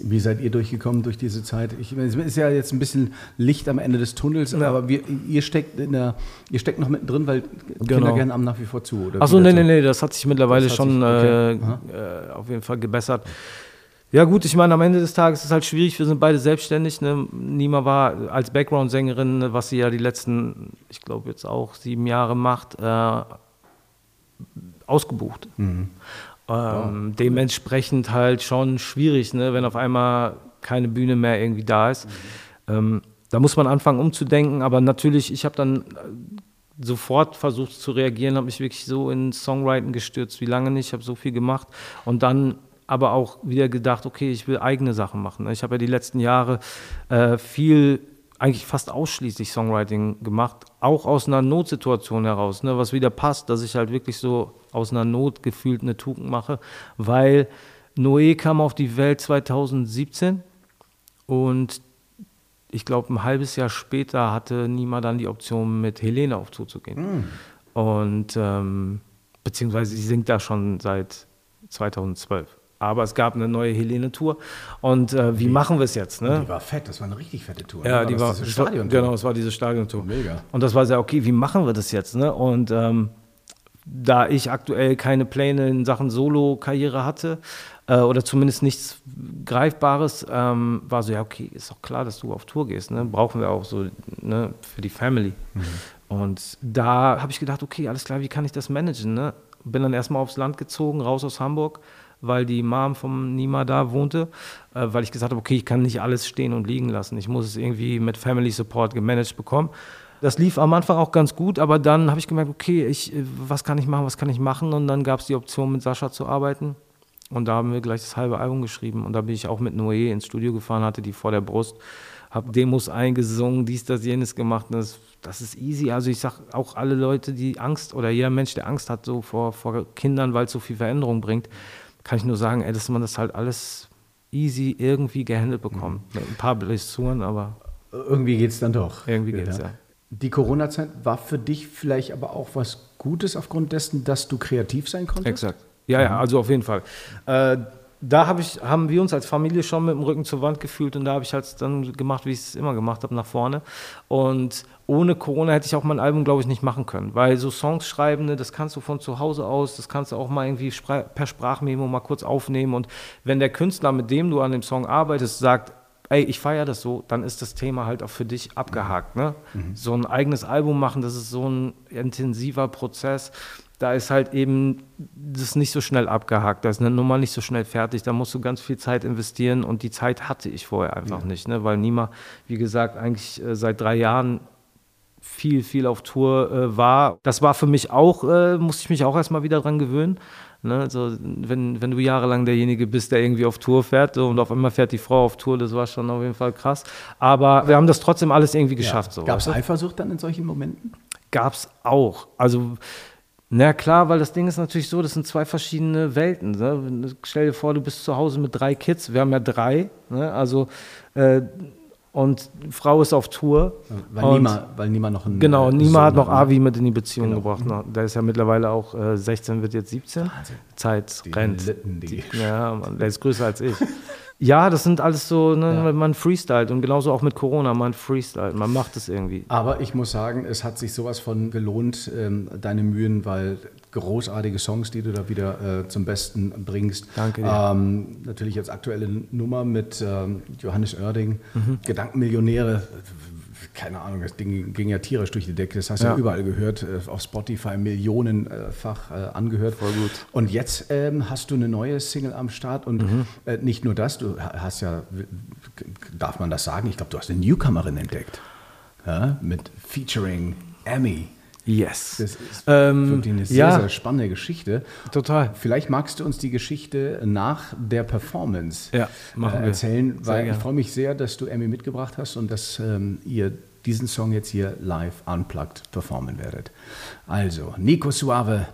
Wie seid ihr durchgekommen durch diese Zeit? Ich, es ist ja jetzt ein bisschen Licht am Ende des Tunnels, ja. aber wir, ihr, steckt in der, ihr steckt noch mittendrin, weil genau. Kindergarten am nach wie vor zu. Achso, nee, nee, nee, das hat sich mittlerweile hat schon sich, okay. äh, äh, auf jeden Fall gebessert. Ja gut, ich meine, am Ende des Tages ist es halt schwierig, wir sind beide selbstständig. Ne? Nina war als Background-Sängerin, was sie ja die letzten, ich glaube jetzt auch sieben Jahre macht, äh, ausgebucht. Mhm. Ähm, wow. Dementsprechend halt schon schwierig, ne, wenn auf einmal keine Bühne mehr irgendwie da ist. Mhm. Ähm, da muss man anfangen umzudenken, aber natürlich, ich habe dann sofort versucht zu reagieren, habe mich wirklich so in Songwriting gestürzt, wie lange nicht, ich habe so viel gemacht und dann aber auch wieder gedacht, okay, ich will eigene Sachen machen. Ich habe ja die letzten Jahre äh, viel, eigentlich fast ausschließlich Songwriting gemacht, auch aus einer Notsituation heraus, ne, was wieder passt, dass ich halt wirklich so aus einer Not gefühlt eine Tugend mache, weil Noe kam auf die Welt zweitausendsiebzehn und ich glaube, ein halbes Jahr später hatte Nina dann die Option, mit Helene auf Tour zu gehen. Mm. Und ähm, beziehungsweise sie singt da schon seit zweitausendzwölf. Aber es gab eine neue Helene-Tour und äh, wie die, machen wir es jetzt? Ne? Die war fett, das war eine richtig fette Tour. Ja, die war, war diese Stadion-Tour. Genau, es war diese Stadion-Tour. Mega. Und das war sehr okay, wie machen wir das jetzt? Ne? Und ähm, da ich aktuell keine Pläne in Sachen Solo-Karriere hatte äh, oder zumindest nichts Greifbares, ähm, war so, ja okay, ist doch klar, dass du auf Tour gehst, ne? Brauchen wir auch so, ne, für die Family. Mhm. Und da habe ich gedacht, okay, alles klar, wie kann ich das managen? Ne? Bin dann erstmal aufs Land gezogen, raus aus Hamburg, weil die Mom von Nima da wohnte, äh, weil ich gesagt habe, okay, ich kann nicht alles stehen und liegen lassen, ich muss es irgendwie mit Family Support gemanagt bekommen. Das lief am Anfang auch ganz gut, aber dann habe ich gemerkt, okay, ich, was kann ich machen, was kann ich machen? Und dann gab es die Option, mit Sascha zu arbeiten. Und da haben wir gleich das halbe Album geschrieben. Und da bin ich auch mit Noe ins Studio gefahren, hatte die vor der Brust, habe Demos eingesungen, dies, das, jenes gemacht. Das, das ist easy. Also ich sage auch alle Leute, die Angst oder jeder Mensch, der Angst hat so vor, vor Kindern, weil es so viel Veränderung bringt, kann ich nur sagen, ey, dass man das halt alles easy irgendwie gehandelt bekommt. Mhm. Ein paar Blessuren, aber... Irgendwie geht's dann doch. Irgendwie geht's, ja. ja. Die Corona-Zeit war für dich vielleicht aber auch was Gutes aufgrund dessen, dass du kreativ sein konntest? Exakt. Ja, ja, also auf jeden Fall. Äh, da hab ich, haben wir uns als Familie schon mit dem Rücken zur Wand gefühlt und da habe ich halt dann gemacht, wie ich es immer gemacht habe, nach vorne. Und ohne Corona hätte ich auch mein Album, glaube ich, nicht machen können, weil so Songs schreiben, ne, das kannst du von zu Hause aus, das kannst du auch mal irgendwie spra- per Sprachmemo mal kurz aufnehmen und wenn der Künstler, mit dem du an dem Song arbeitest, sagt, ey, ich feiere das so, dann ist das Thema halt auch für dich abgehakt. Ne? Mhm. So ein eigenes Album machen, das ist so ein intensiver Prozess, da ist halt eben das nicht so schnell abgehakt, da ist eine Nummer nicht so schnell fertig, da musst du ganz viel Zeit investieren und die Zeit hatte ich vorher einfach ja. nicht, ne? Weil Nima, wie gesagt, eigentlich seit drei Jahren viel, viel auf Tour äh, war. Das war für mich auch, äh, musste ich mich auch erstmal wieder dran gewöhnen. Ne? Also, wenn, wenn du jahrelang derjenige bist, der irgendwie auf Tour fährt so, und auf einmal fährt die Frau auf Tour, das war schon auf jeden Fall krass. Aber wir haben das trotzdem alles irgendwie geschafft. Ja. So, gab es Eifersucht dann in solchen Momenten? Gab es auch. Also, na klar, weil das Ding ist natürlich so, das sind zwei verschiedene Welten. Ne? Stell dir vor, du bist zu Hause mit drei Kids, wir haben ja drei, ne? Also äh, und Frau ist auf Tour. Weil, und, Nima, weil Nima noch ein Genau, Nima hat noch Avi mit in die Beziehung genau. gebracht. Ne? Der ist ja mittlerweile auch äh, sechzehn, wird jetzt siebzehn. Wahnsinn. Zeit die rennt. Litten, die. Die, ja, Mann, der ist größer als ich. Ja, das sind alles so, ne, ja. man freestylt und genauso auch mit Corona, man freestylt, man macht es irgendwie. Aber ich muss sagen, es hat sich sowas von gelohnt, ähm, deine Mühen, weil großartige Songs, die du da wieder äh, zum Besten bringst. Danke. Ja. Ähm, natürlich jetzt aktuelle Nummer mit ähm, Johannes Oerding, mhm. Gedankenmillionäre, keine Ahnung, das Ding ging ja tierisch durch die Decke, das hast du ja. ja überall gehört, äh, auf Spotify millionenfach äh, angehört. Voll gut. Und jetzt ähm, hast du eine neue Single am Start und mhm. äh, nicht nur das, du hast ja, darf man das sagen, ich glaube, du hast eine Newcomerin entdeckt, ja? Mit Featuring Emy. Yes. Das ist ähm, wirklich eine sehr, ja. sehr spannende Geschichte. Total. Vielleicht magst du uns die Geschichte nach der Performance ja, äh, erzählen, wir. Weil ich freue mich sehr, dass du Emy mitgebracht hast und dass ähm, ihr diesen Song jetzt hier live unplugged performen werdet. Also, Nico Suave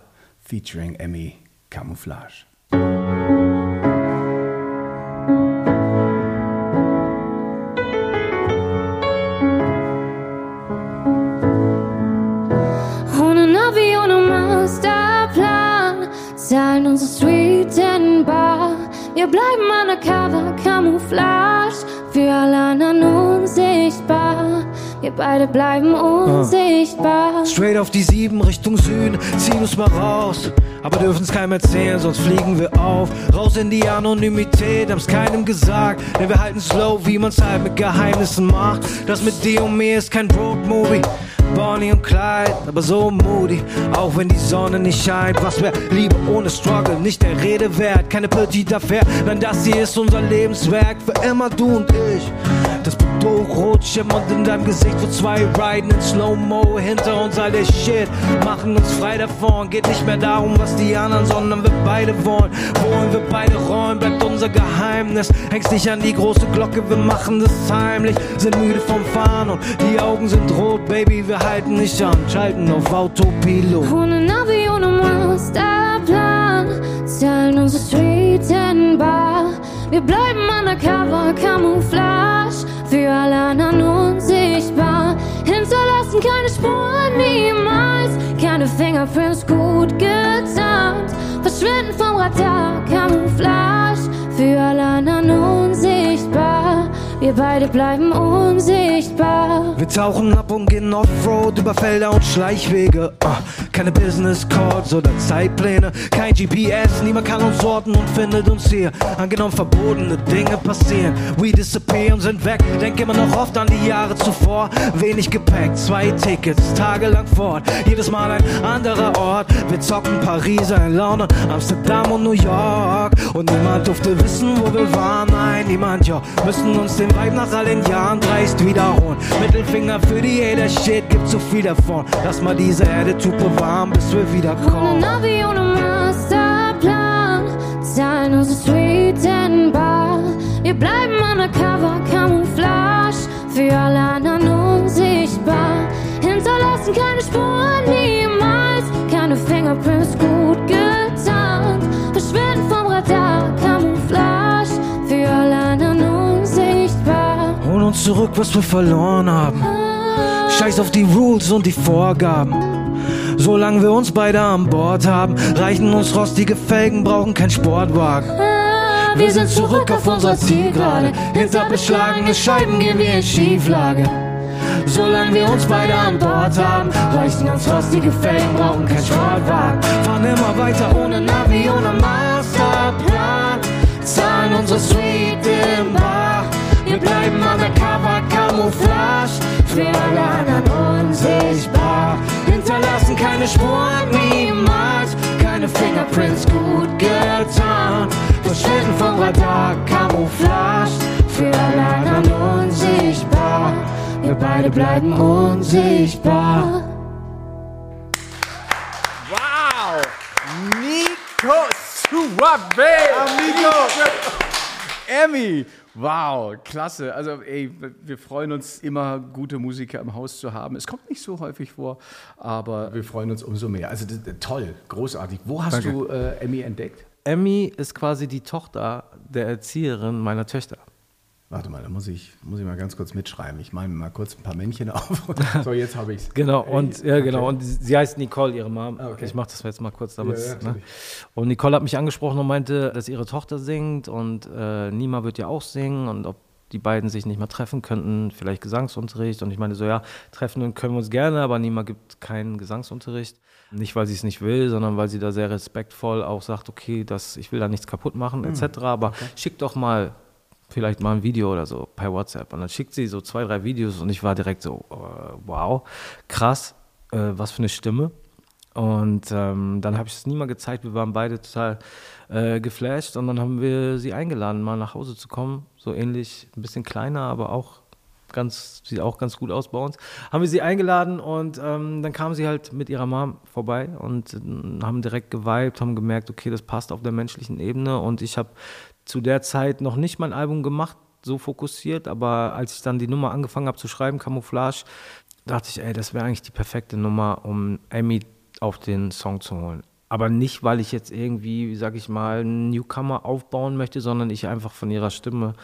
featuring Emy, Camouflage. Sein unser Street and Bar. Wir bleiben undercover, Camouflage. Für alle anderen unsichtbar. Wir beide bleiben unsichtbar. Straight auf die sieben Richtung Süden, ziehen uns mal raus. Aber dürfen's keinem erzählen, sonst fliegen wir auf. Raus in die Anonymität, haben's keinem gesagt. Denn wir halten's low, wie man's halt mit Geheimnissen macht. Das mit dir und mir ist kein Roadmovie. Bonnie und Clyde, aber so moody. Auch wenn die Sonne nicht scheint. Was wär Liebe ohne Struggle? Nicht der Rede wert. Keine Petite Affaire, denn das hier ist unser Lebenswerk. Für immer du und ich. Das Bordeaux rot schimmert in deinem Gesicht. Wo zwei riden in Slow-Mo. Hinter uns all der Shit. Machen uns frei davon. Geht nicht mehr darum, was die anderen, sondern wir beide wollen. Wohin wir beide rollen, bleibt unser Geheimnis. Hängst dich an die große Glocke, wir machen das heimlich. Sind müde vom Fahren und die Augen sind rot. Baby, wir halten nicht an, schalten auf Autopilot. Ohne Navi, ohne Masterplan, zählen unsere Street and Bar. Wir bleiben undercover, Camouflage, für alle anderen unsichtbar. Hinterlassen keine Spuren niemals, keine Fingerprints gut getarnt. Verschwinden vom Radar, Camouflage, für alle anderen unsichtbar. Wir beide bleiben unsichtbar. Wir tauchen ab und gehen Offroad über Felder und Schleichwege. Uh, keine Business Calls oder Zeitpläne, kein G P S, niemand kann uns orten und findet uns hier. Angenommen verbotene Dinge passieren, we disappear und sind weg. Denk immer noch oft an die Jahre zuvor. Wenig Gepäck, zwei Tickets, tagelang fort. Jedes Mal ein anderer Ort. Wir zocken Paris, in London, Amsterdam und New York. Und niemand durfte wissen, wo wir waren. Nein, niemand, ja, müssen uns den Vibe nach all den Jahren dreist wiederholen. Mittelfinger für die Hater, Shit, gibt so viel davon. Lass mal diese Erde zu bewahren, bis wir wiederkommen. Ohne Navi, ohne Masterplan, zahlen unsere Street and Bar. Wir bleiben undercover, Camouflage, für alle anderen unsichtbar. Hinterlassen keine Spuren niemals, keine Fingerprints gut getarnt. Verschwinden vom Radar, Camouflage, für alle anderen unsichtbar. Holen uns zurück, was wir verloren haben. Scheiß auf die Rules und die Vorgaben. Solange wir uns beide an Bord haben, reichen uns rostige Felgen, brauchen keinen Sportwagen. Ah, wir sind zurück auf unser Ziel gerade. Hinter beschlagene Scheiben gehen wir in Schieflage. Solange wir uns beide an Bord haben, reichen uns rostige Felgen, brauchen keinen Sportwagen. Fahren immer weiter ohne Navi, ohne Masterplan. Zahlen unsere Suite im Bar. Wir bleiben undercover, Camouflage. Für alle anderen unsichtbar. Hinterlassen keine Spuren niemals, keine Fingerprints gut getan. Verschwinden vom Radar, Camouflage, für alle anderen unsichtbar. Wir beide bleiben unsichtbar. Wow! Nico Suave! Amigos! Emy! Wow, klasse. Also ey, wir freuen uns immer, gute Musiker im Haus zu haben. Es kommt nicht so häufig vor, aber wir freuen uns umso mehr. Also toll, großartig. Wo hast Danke. du äh, Emy entdeckt? Emy ist quasi die Tochter der Erzieherin meiner Töchter. Warte mal, da muss ich, muss ich mal ganz kurz mitschreiben. Ich male mal kurz ein paar Männchen auf. So, jetzt habe ich es. Genau, und, ja, genau. Okay. Und sie heißt Nicole, ihre Mom. Okay. Ich mache das jetzt mal kurz damit. Ja, ja, ne? Und Nicole hat mich angesprochen und meinte, dass ihre Tochter singt und äh, Nima wird ja auch singen und ob die beiden sich nicht mal treffen könnten, vielleicht Gesangsunterricht. Und ich meine so, ja, treffen können wir uns gerne, aber Nima gibt keinen Gesangsunterricht. Nicht, weil sie es nicht will, sondern weil sie da sehr respektvoll auch sagt, okay, das, ich will da nichts kaputt machen, et cetera. Mhm. Aber okay. schick doch mal vielleicht mal ein Video oder so per WhatsApp. Und dann schickt sie so zwei, drei Videos und ich war direkt so, äh, wow, krass, äh, was für eine Stimme. Und ähm, dann habe ich es nie mal gezeigt, wir waren beide total äh, geflasht und dann haben wir sie eingeladen, mal nach Hause zu kommen, so ähnlich, ein bisschen kleiner, aber auch ganz, sieht auch ganz gut aus bei uns. Haben wir sie eingeladen und ähm, dann kam sie halt mit ihrer Mom vorbei und äh, haben direkt geweibt, haben gemerkt, okay, das passt auf der menschlichen Ebene und ich habe zu der Zeit noch nicht mein Album gemacht, so fokussiert, aber als ich dann die Nummer angefangen habe zu schreiben, Camouflage, dachte ich, ey, das wäre eigentlich die perfekte Nummer, um Emy auf den Song zu holen. Aber nicht, weil ich jetzt irgendwie, sag ich mal, einen Newcomer aufbauen möchte, sondern ich einfach von ihrer Stimme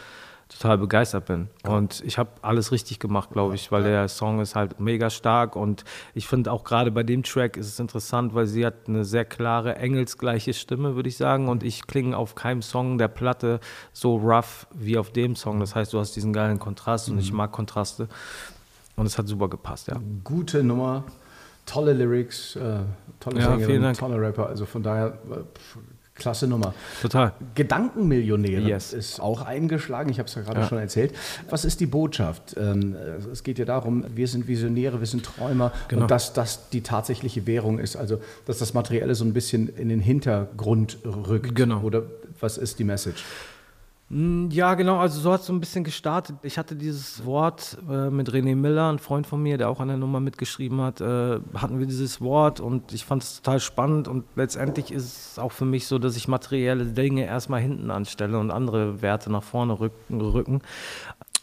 total begeistert bin. Und ich habe alles richtig gemacht, glaube ich, weil der Song ist halt mega stark und ich finde auch gerade bei dem Track ist es interessant, weil sie hat eine sehr klare, engelsgleiche Stimme, würde ich sagen, und ich klinge auf keinem Song der Platte so rough wie auf dem Song. Das heißt, du hast diesen geilen Kontrast und ich mag Kontraste und es hat super gepasst, ja. Gute Nummer, tolle Lyrics, äh, tolle ja, Sängerin, tolle Rapper, also von daher... Äh, klasse Nummer. Total. Gedankenmillionäre yes. ist auch eingeschlagen, ich habe es ja gerade ja. schon erzählt. Was ist die Botschaft? Ähm, es geht ja darum, wir sind Visionäre, wir sind Träumer genau. und dass das die tatsächliche Währung ist, also dass das Materielle so ein bisschen in den Hintergrund rückt. Genau. Oder was ist die Message? Ja, genau, also so hat es so ein bisschen gestartet. Ich hatte dieses Wort äh, mit René Miller, ein Freund von mir, der auch an der Nummer mitgeschrieben hat, äh, hatten wir dieses Wort und ich fand es total spannend und letztendlich ist es auch für mich so, dass ich materielle Dinge erstmal hinten anstelle und andere Werte nach vorne rücken. rücken.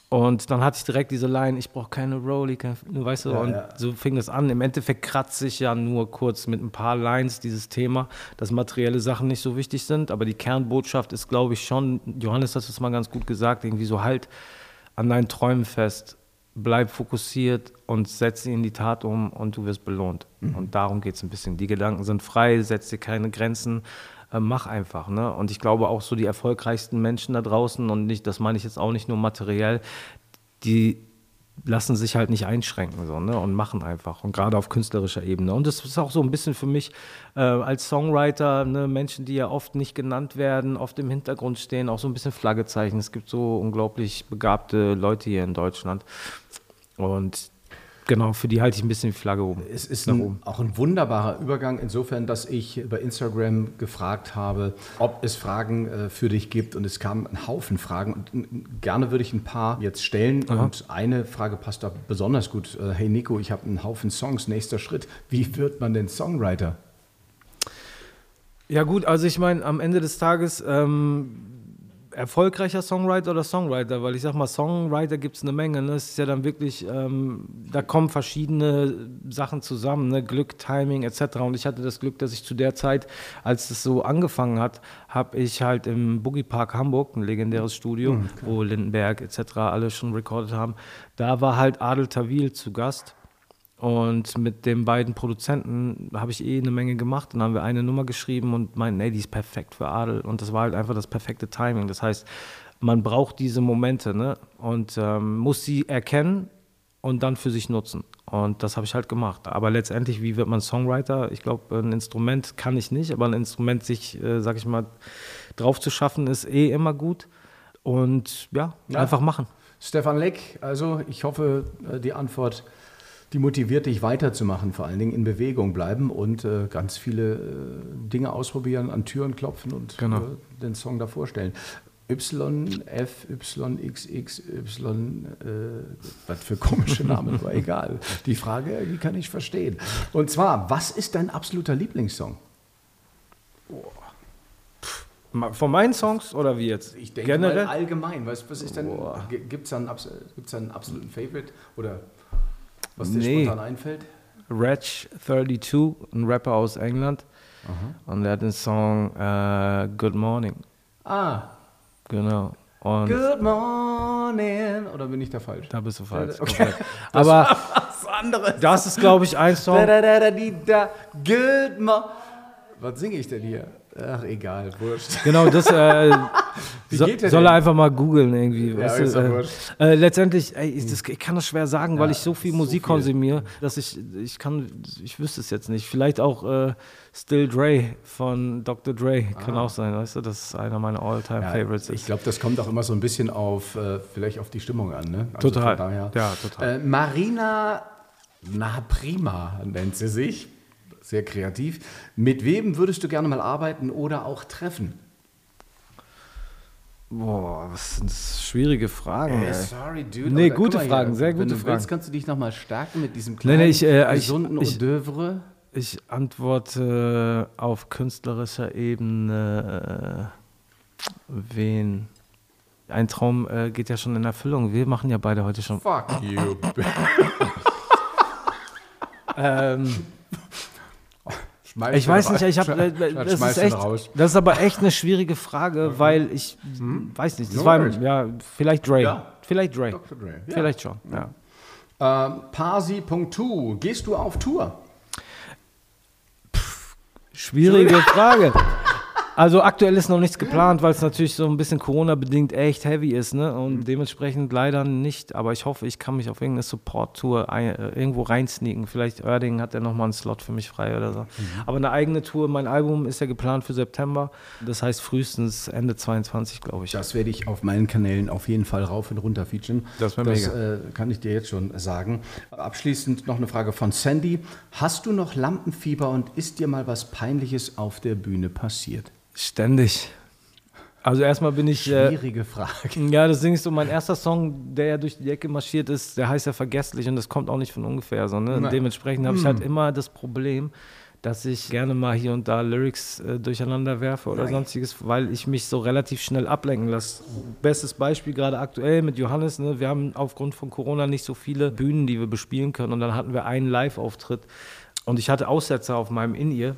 Und dann hatte ich direkt diese Line, ich brauche keine Rolli, keine, weißt du, ja, und ja. so fing das an. Im Endeffekt kratze ich ja nur kurz mit ein paar Lines dieses Thema, dass materielle Sachen nicht so wichtig sind, aber die Kernbotschaft ist, glaube ich, schon, Johannes hat es mal ganz gut gesagt, irgendwie so halt an deinen Träumen fest, bleib fokussiert und setz sie in die Tat um und du wirst belohnt. Mhm. Und darum geht es ein bisschen. Die Gedanken sind frei, setz dir keine Grenzen. Mach einfach, ne? Und ich glaube auch so die erfolgreichsten Menschen da draußen und nicht, das meine ich jetzt auch nicht nur materiell, die lassen sich halt nicht einschränken so, ne? Und machen einfach und gerade auf künstlerischer Ebene. Und das ist auch so ein bisschen für mich äh, als Songwriter, ne? Menschen, die ja oft nicht genannt werden, oft im Hintergrund stehen, auch so ein bisschen Flaggezeichen. Es gibt so unglaublich begabte Leute hier in Deutschland und genau, für die halte ich ein bisschen die Flagge oben. Es ist ein, auch ein wunderbarer Übergang insofern, dass ich bei Instagram gefragt habe, ob es Fragen äh, für dich gibt und es kamen ein Haufen Fragen und n, gerne würde ich ein paar jetzt stellen. Aha. Und eine Frage passt da besonders gut. Äh, hey Nico, ich habe einen Haufen Songs, nächster Schritt, wie wird man denn Songwriter? Ja gut, also ich meine, am Ende des Tages... Ähm erfolgreicher Songwriter oder Songwriter, weil ich sag mal, Songwriter gibt es eine Menge, ne? Es ist ja dann wirklich, ähm, da kommen verschiedene Sachen zusammen, ne? Glück, Timing et cetera. Und ich hatte das Glück, dass ich zu der Zeit, als es so angefangen hat, habe ich halt im Boogie Park Hamburg, ein legendäres Studio, okay. wo Lindenberg et cetera alle schon recorded haben, da war halt Adel Tawil zu Gast. Und mit den beiden Produzenten habe ich eh eine Menge gemacht. Dann haben wir eine Nummer geschrieben und meinten, ey, die ist perfekt für Adel. Und das war halt einfach das perfekte Timing. Das heißt, man braucht diese Momente, ne? Und ähm, muss sie erkennen und dann für sich nutzen. Und das habe ich halt gemacht. Aber letztendlich, wie wird man Songwriter? Ich glaube, ein Instrument kann ich nicht, aber ein Instrument sich, äh, sag ich mal, drauf zu schaffen, ist eh immer gut. Und ja, ja. einfach machen. Stefan Leck, also ich hoffe, die Antwort... die motiviert dich weiterzumachen, vor allen Dingen in Bewegung bleiben und äh, ganz viele äh, Dinge ausprobieren, an Türen klopfen und genau. äh, den Song da vorstellen. Y F Y X X Y, äh, was für komische Namen, aber egal. Die Frage, die kann ich verstehen. Und zwar, was ist dein absoluter Lieblingssong? Oh. Von meinen Songs oder wie jetzt? Ich denke generell? Mal allgemein. Was, was ist denn? Oh. Gibt es da einen absoluten Favorite oder was dir nee. spontan einfällt? Ratch zweiunddreißig, ein Rapper aus England. Aha. Und der hat den Song uh, Good Morning. Ah, genau. Und Good morning. Oder bin ich da falsch? Da bist du falsch. Okay. Das aber was anderes. Das ist, glaube ich, ein Song. Da, da, da, da, die, da. Good morning. Was singe ich denn hier? Ach, egal. Wurscht. Genau, das äh, so, soll denn? er einfach mal googeln irgendwie. Ja, weißt ist du, äh, äh, letztendlich, ey, ich, das, ich kann das schwer sagen, ja, weil ich so viel Musik so viel. konsumiere, dass ich, ich kann, ich wüsste es jetzt nicht. Vielleicht auch äh, Still Dre von Doktor Dre, kann ah. auch sein, weißt du, das ist einer meiner All-Time-Favorites. Ja, ich glaube, das kommt auch immer so ein bisschen auf, äh, vielleicht auf die Stimmung an, ne? Also total, daher, ja, total. Äh, Marina Na Prima nennt sie sich, sehr kreativ. Mit wem würdest du gerne mal arbeiten oder auch treffen? Boah, was sind das schwierige Fragen. Ey, sorry, dude. Nee, da, gute Fragen, hier, sehr gute Fragen. Wenn du Fragen. willst, kannst du dich nochmal stärken mit diesem kleinen, nee, nee, ich, äh, gesunden Hors d'oeuvre. Ich antworte auf künstlerischer Ebene, äh, wen? Ein Traum äh, geht ja schon in Erfüllung. Wir machen ja beide heute schon... Fuck you. ähm, ich weiß nicht, ich habe... Das, das ist aber echt eine schwierige Frage, weil ich... Hm? Weiß nicht, das no war... Ja, vielleicht Dre. Ja. Vielleicht Dre. Doktor Dre. Ja. Vielleicht schon, ja. ja. Ähm, Parsi.tu, gehst du auf Tour? Schwierige Frage. Also aktuell ist noch nichts geplant, weil es natürlich so ein bisschen Corona-bedingt echt heavy ist, ne? Und mhm. dementsprechend leider nicht. Aber ich hoffe, ich kann mich auf irgendeine Support-Tour ein, äh, irgendwo reinsneaken. Vielleicht Oerding hat ja nochmal einen Slot für mich frei oder so. Mhm. Aber eine eigene Tour, mein Album ist ja geplant für September. Das heißt frühestens Ende zweiundzwanzig, glaube ich. Das werde ich auf meinen Kanälen auf jeden Fall rauf und runter featuren. Das wäre mega. Das äh, kann ich dir jetzt schon sagen. Abschließend noch eine Frage von Sandy. Hast du noch Lampenfieber und ist dir mal was Peinliches auf der Bühne passiert? Ständig. Also erstmal bin ich... Schwierige äh, Frage. Ja, deswegen ist so mein erster Song, der ja durch die Ecke marschiert ist, der heißt ja Vergesslich und das kommt auch nicht von ungefähr. So, ne? Dementsprechend habe ich halt immer das Problem, dass ich gerne mal hier und da Lyrics äh, durcheinander werfe oder Nein. sonstiges, weil ich mich so relativ schnell ablenken lasse. Bestes Beispiel gerade aktuell mit Johannes. Ne? Wir haben aufgrund von Corona nicht so viele Bühnen, die wir bespielen können und dann hatten wir einen Live-Auftritt und ich hatte Aussetzer auf meinem In-Ear.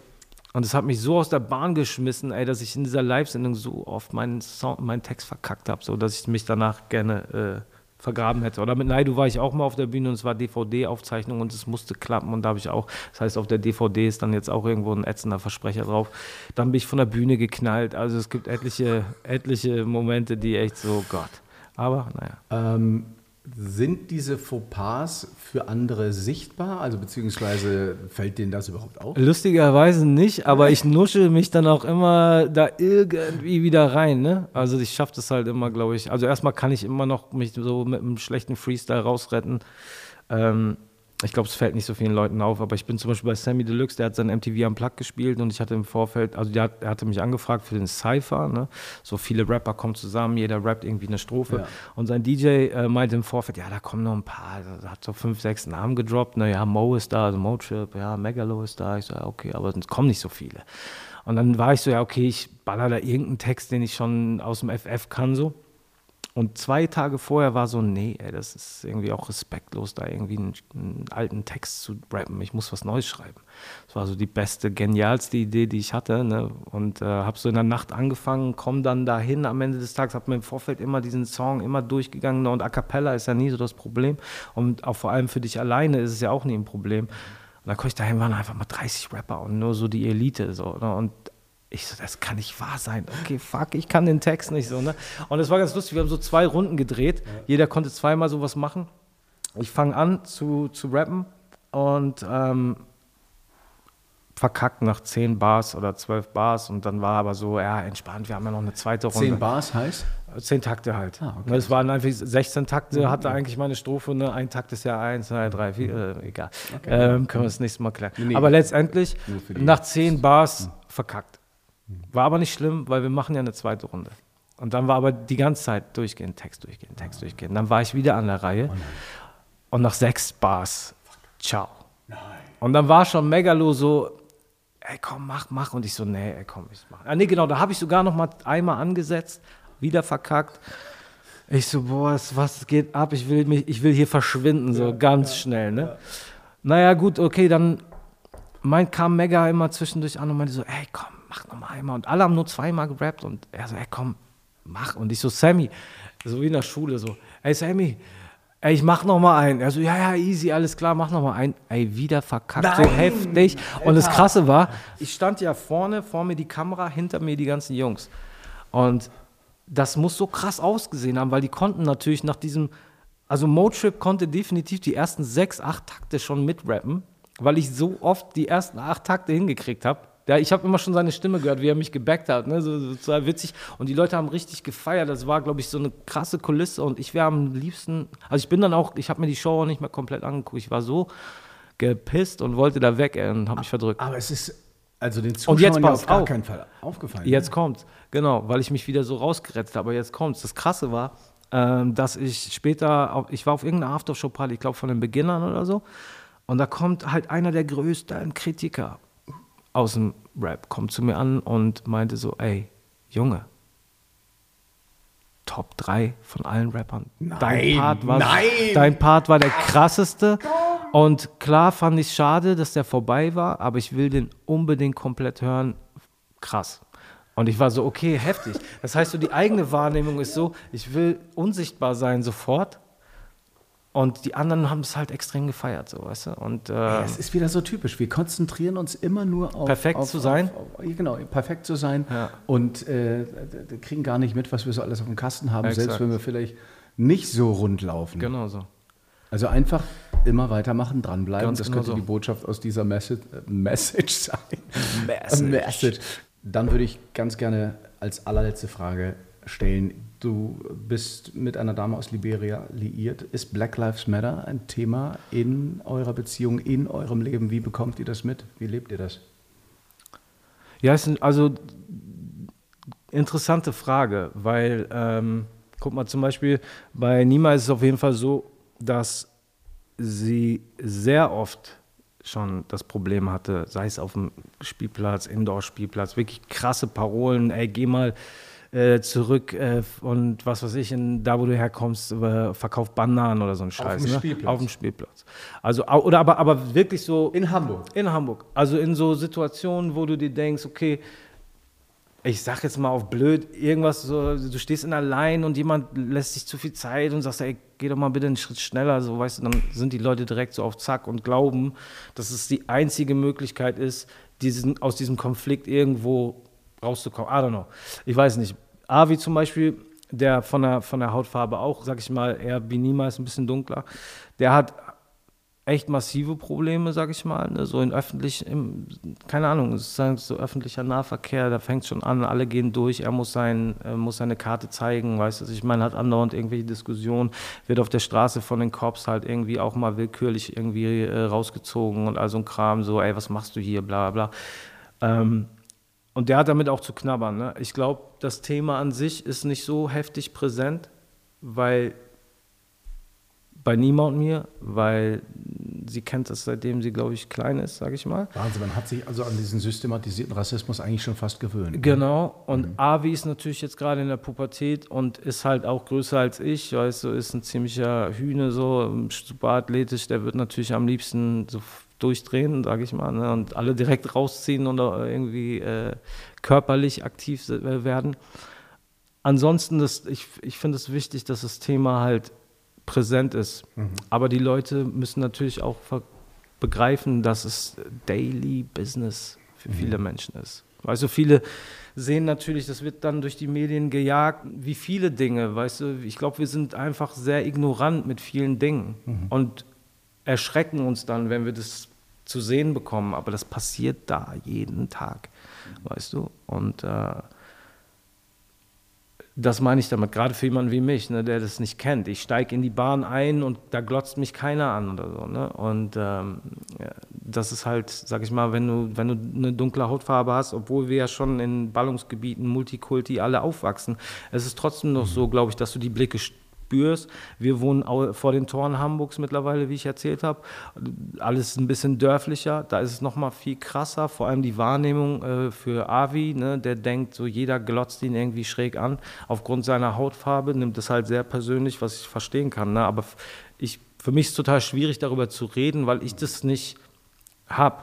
Und es hat mich so aus der Bahn geschmissen, ey, dass ich in dieser Live-Sendung so oft meinen, Song, meinen Text verkackt habe, so dass ich mich danach gerne äh, vergraben hätte. Oder mit Naidu war ich auch mal auf der Bühne und es war D V D-Aufzeichnung und es musste klappen und da habe ich auch, das heißt auf der D V D ist dann jetzt auch irgendwo ein ätzender Versprecher drauf. Dann bin ich von der Bühne geknallt, also es gibt etliche, etliche Momente, die echt so, Gott. Aber naja. Ähm, sind diese Fauxpas für andere sichtbar? Also beziehungsweise fällt denen das überhaupt auf? Lustigerweise nicht, aber ich nuschel mich dann auch immer da irgendwie wieder rein, ne? Also ich schaffe das halt immer, glaube ich. Also erstmal kann ich immer noch mich so mit einem schlechten Freestyle rausretten. Ähm, ich glaube, es fällt nicht so vielen Leuten auf, aber ich bin zum Beispiel bei Samy Deluxe, der hat sein M T V Unplugged gespielt und ich hatte im Vorfeld, also der hat, er hatte mich angefragt für den Cypher, ne? So viele Rapper kommen zusammen, jeder rappt irgendwie eine Strophe ja. und sein D J äh, meinte im Vorfeld, ja, da kommen noch ein paar, da hat so fünf, sechs Namen gedroppt, ne? Ja, Mo ist da, also Motrip, ja, Megalo ist da, ich so, ja, okay, aber es kommen nicht so viele. Und dann war ich so, ja, okay, ich baller da irgendeinen Text, den ich schon aus dem F F kann, so. Und zwei Tage vorher war so, nee, ey, das ist irgendwie auch respektlos, da irgendwie einen, einen alten Text zu rappen. Ich muss was Neues schreiben. Das war so die beste, genialste Idee, die ich hatte. Ne? Und äh, habe so in der Nacht angefangen, komme dann dahin am Ende des Tages, habe mir im Vorfeld immer diesen Song immer durchgegangen. Und A Cappella ist ja nie so das Problem. Und auch vor allem für dich alleine ist es ja auch nie ein Problem. Und dann komme ich dahin, waren einfach mal dreißig Rapper und nur so die Elite. So, ne? Und ich so, das kann nicht wahr sein. Okay, fuck, ich kann den Text nicht so, ne? Und es war ganz lustig, wir haben so zwei Runden gedreht. Jeder konnte zweimal sowas machen. Ich fange an zu, zu rappen und ähm, verkackt nach zehn Bars oder zwölf Bars. Und dann war aber so, ja, entspannt, wir haben ja noch eine zweite Runde. Zehn Bars heißt? Zehn Takte halt. Ah, okay. Es waren einfach sechzehn Takte, hatte eigentlich meine Strophe, ne? Ein Takt ist ja eins, zwei, drei, vier, äh, egal. Okay. Ähm, können wir das nächste Mal klären. Nee, aber letztendlich, nach zehn Bars verkackt. War aber nicht schlimm, weil wir machen ja eine zweite Runde. Und dann war aber die ganze Zeit durchgehend Text, durchgehend Text, durchgehend. Und dann war ich wieder an der Reihe. Und nach sechs Bars, ciao. Nein. Und dann war schon Megalo so, ey komm, mach, mach. Und ich so, nee, ey komm, ich mach. Ah, nee, genau, da habe ich sogar noch mal einmal angesetzt, wieder verkackt. Ich so, boah, das, was geht ab? Ich will, mich, ich will hier verschwinden, so ja, ganz ja, schnell, ne? Ja. Naja, gut, okay, dann mein, kam Mega immer zwischendurch an und meinte so, ey komm, mach noch mal einmal. Und alle haben nur zweimal gerappt und er so, ey komm, mach. Und ich so, Sammy, so wie in der Schule, so, ey Sammy, ey, ich mach noch mal einen. Er so, ja, ja, easy, alles klar, mach noch mal einen. Ey, wieder verkackt, nein, so heftig. Alter. Und das Krasse war, ich stand ja vorne, vor mir die Kamera, hinter mir die ganzen Jungs. Und das muss so krass ausgesehen haben, weil die konnten natürlich nach diesem, also Motrip konnte definitiv die ersten sechs, acht Takte schon mitrappen, weil ich so oft die ersten acht Takte hingekriegt habe. Ja, ich habe immer schon seine Stimme gehört, wie er mich gebackt hat, ne? So, so, so witzig. Und die Leute haben richtig gefeiert. Das war, glaube ich, so eine krasse Kulisse. Und ich wäre am liebsten, also ich bin dann auch, ich habe mir die Show auch nicht mehr komplett angeguckt. Ich war so gepisst und wollte da weg äh, und habe mich verdrückt. Aber es ist, also den Zuschauern auf gar keinen Fall aufgefallen. Jetzt ne? kommt's, genau, weil ich mich wieder so rausgerettet habe. Aber jetzt kommt's. Das Krasse war, äh, dass ich später, auf, ich war auf irgendeiner Aftershow-Party, ich glaube von den Beginnern oder so. Und da kommt halt einer der größten Kritiker aus dem Rap, kommt zu mir an und meinte so, ey, Junge, Top drei von allen Rappern. Nein, dein Part war, nein. Dein Part war der krasseste. Und klar fand ich es schade, dass der vorbei war, aber ich will den unbedingt komplett hören. Krass. Und ich war so, okay, heftig. Das heißt, so die eigene Wahrnehmung ist so, ich will unsichtbar sein sofort. Und die anderen haben es halt extrem gefeiert, so, weißt du? Und, äh, ja, es ist wieder so typisch. Wir konzentrieren uns immer nur auf... Perfekt auf, zu sein. Auf, auf, genau, perfekt zu sein. Ja. Und äh, kriegen gar nicht mit, was wir so alles auf dem Kasten haben, exakt. Selbst wenn wir vielleicht nicht so rund laufen. Genau so. Also einfach immer weitermachen, dranbleiben. Ganz das genau könnte so. Die Botschaft aus dieser Message, Message sein. Message. Message. Dann würde ich ganz gerne als allerletzte Frage stellen... Du bist mit einer Dame aus Liberia liiert. Ist Black Lives Matter ein Thema in eurer Beziehung, in eurem Leben? Wie bekommt ihr das mit? Wie lebt ihr das? Ja, es ist also interessante Frage, weil, ähm, guck mal, zum Beispiel bei Nima ist es auf jeden Fall so, dass sie sehr oft schon das Problem hatte, sei es auf dem Spielplatz, Indoor-Spielplatz, wirklich krasse Parolen, ey, geh mal Äh, zurück äh, und was weiß ich, in, da wo du herkommst, äh, verkauft Bananen oder so ein Scheiß. Auf dem, ne? Spielplatz. Auf dem Spielplatz. Also, oder aber, aber wirklich so. In Hamburg. In Hamburg. Also in so Situationen, wo du dir denkst, okay, ich sag jetzt mal auf blöd, irgendwas, so, du stehst in der Line und jemand lässt sich zu viel Zeit und sagst, ey, geh doch mal bitte einen Schritt schneller, so, weißt du, dann sind die Leute direkt so auf Zack und glauben, dass es die einzige Möglichkeit ist, diesen, aus diesem Konflikt irgendwo rauszukommen. I don't know. Ich weiß nicht. Avi zum Beispiel, der von der, von der Hautfarbe auch, sag ich mal, eher Binima ist ein bisschen dunkler, der hat echt massive Probleme, sag ich mal, ne? So in öffentlich, im, keine Ahnung, es ist so öffentlicher Nahverkehr, da fängt es schon an, alle gehen durch, er muss, sein, äh, muss seine Karte zeigen, weißt du, ich meine, hat andauernd irgendwelche Diskussionen, wird auf der Straße von den Cops halt irgendwie auch mal willkürlich irgendwie äh, rausgezogen und all so ein Kram, so, ey, was machst du hier, bla bla bla. Ähm, Und der hat damit auch zu knabbern. Ne? Ich glaube, das Thema an sich ist nicht so heftig präsent, weil bei Nima und mir, weil sie kennt das, seitdem sie, glaube ich, klein ist, sage ich mal. Wahnsinn, man hat sich also an diesen systematisierten Rassismus eigentlich schon fast gewöhnt. Genau, und mhm. Avi ist natürlich jetzt gerade in der Pubertät und ist halt auch größer als ich, weißt du, ist ein ziemlicher Hühne, so super athletisch, der wird natürlich am liebsten so durchdrehen, sage ich mal, ne? Und alle direkt rausziehen und irgendwie äh, körperlich aktiv werden. Ansonsten, das, ich, ich finde es wichtig, dass das Thema halt präsent ist. Mhm. Aber die Leute müssen natürlich auch begreifen, dass es Daily Business für mhm. viele Menschen ist. Weißt du, viele sehen natürlich, das wird dann durch die Medien gejagt, wie viele Dinge, weißt du, ich glaube, wir sind einfach sehr ignorant mit vielen Dingen. Mhm. Und erschrecken uns dann, wenn wir das zu sehen bekommen, aber das passiert da jeden Tag, weißt du, und äh, Das meine ich damit, gerade für jemanden wie mich, ne, der das nicht kennt. Ich steige in die Bahn ein und da glotzt mich keiner an oder so. Ne? Und ähm, das ist halt, sag ich mal, wenn du, wenn du eine dunkle Hautfarbe hast, obwohl wir ja schon in Ballungsgebieten, Multikulti, alle aufwachsen, es ist trotzdem noch so, glaube ich, dass du die Blicke spürst. Wir wohnen vor den Toren Hamburgs mittlerweile, wie ich erzählt habe. Alles ein bisschen dörflicher, da ist es noch mal viel krasser, vor allem die Wahrnehmung äh, für Avi, ne? Der denkt, so jeder glotzt ihn irgendwie schräg an. Aufgrund seiner Hautfarbe nimmt das halt sehr persönlich, was ich verstehen kann. Ne? Aber ich, für mich ist es total schwierig, darüber zu reden, weil ich das nicht habe.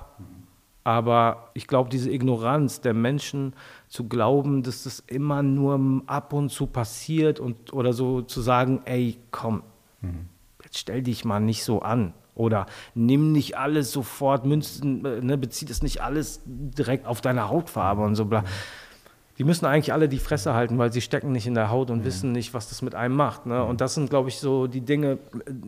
Aber ich glaube, diese Ignoranz der Menschen zu glauben, dass das immer nur ab und zu passiert und oder so zu sagen, ey, komm, mhm. jetzt stell dich mal nicht so an oder nimm nicht alles sofort, Münzen, ne, bezieh das nicht alles direkt auf deine Hautfarbe und so bla. Mhm. Die müssen eigentlich alle die Fresse halten, weil sie stecken nicht in der Haut und mhm. wissen nicht, was das mit einem macht. Ne? Und das sind, glaube ich, so die Dinge,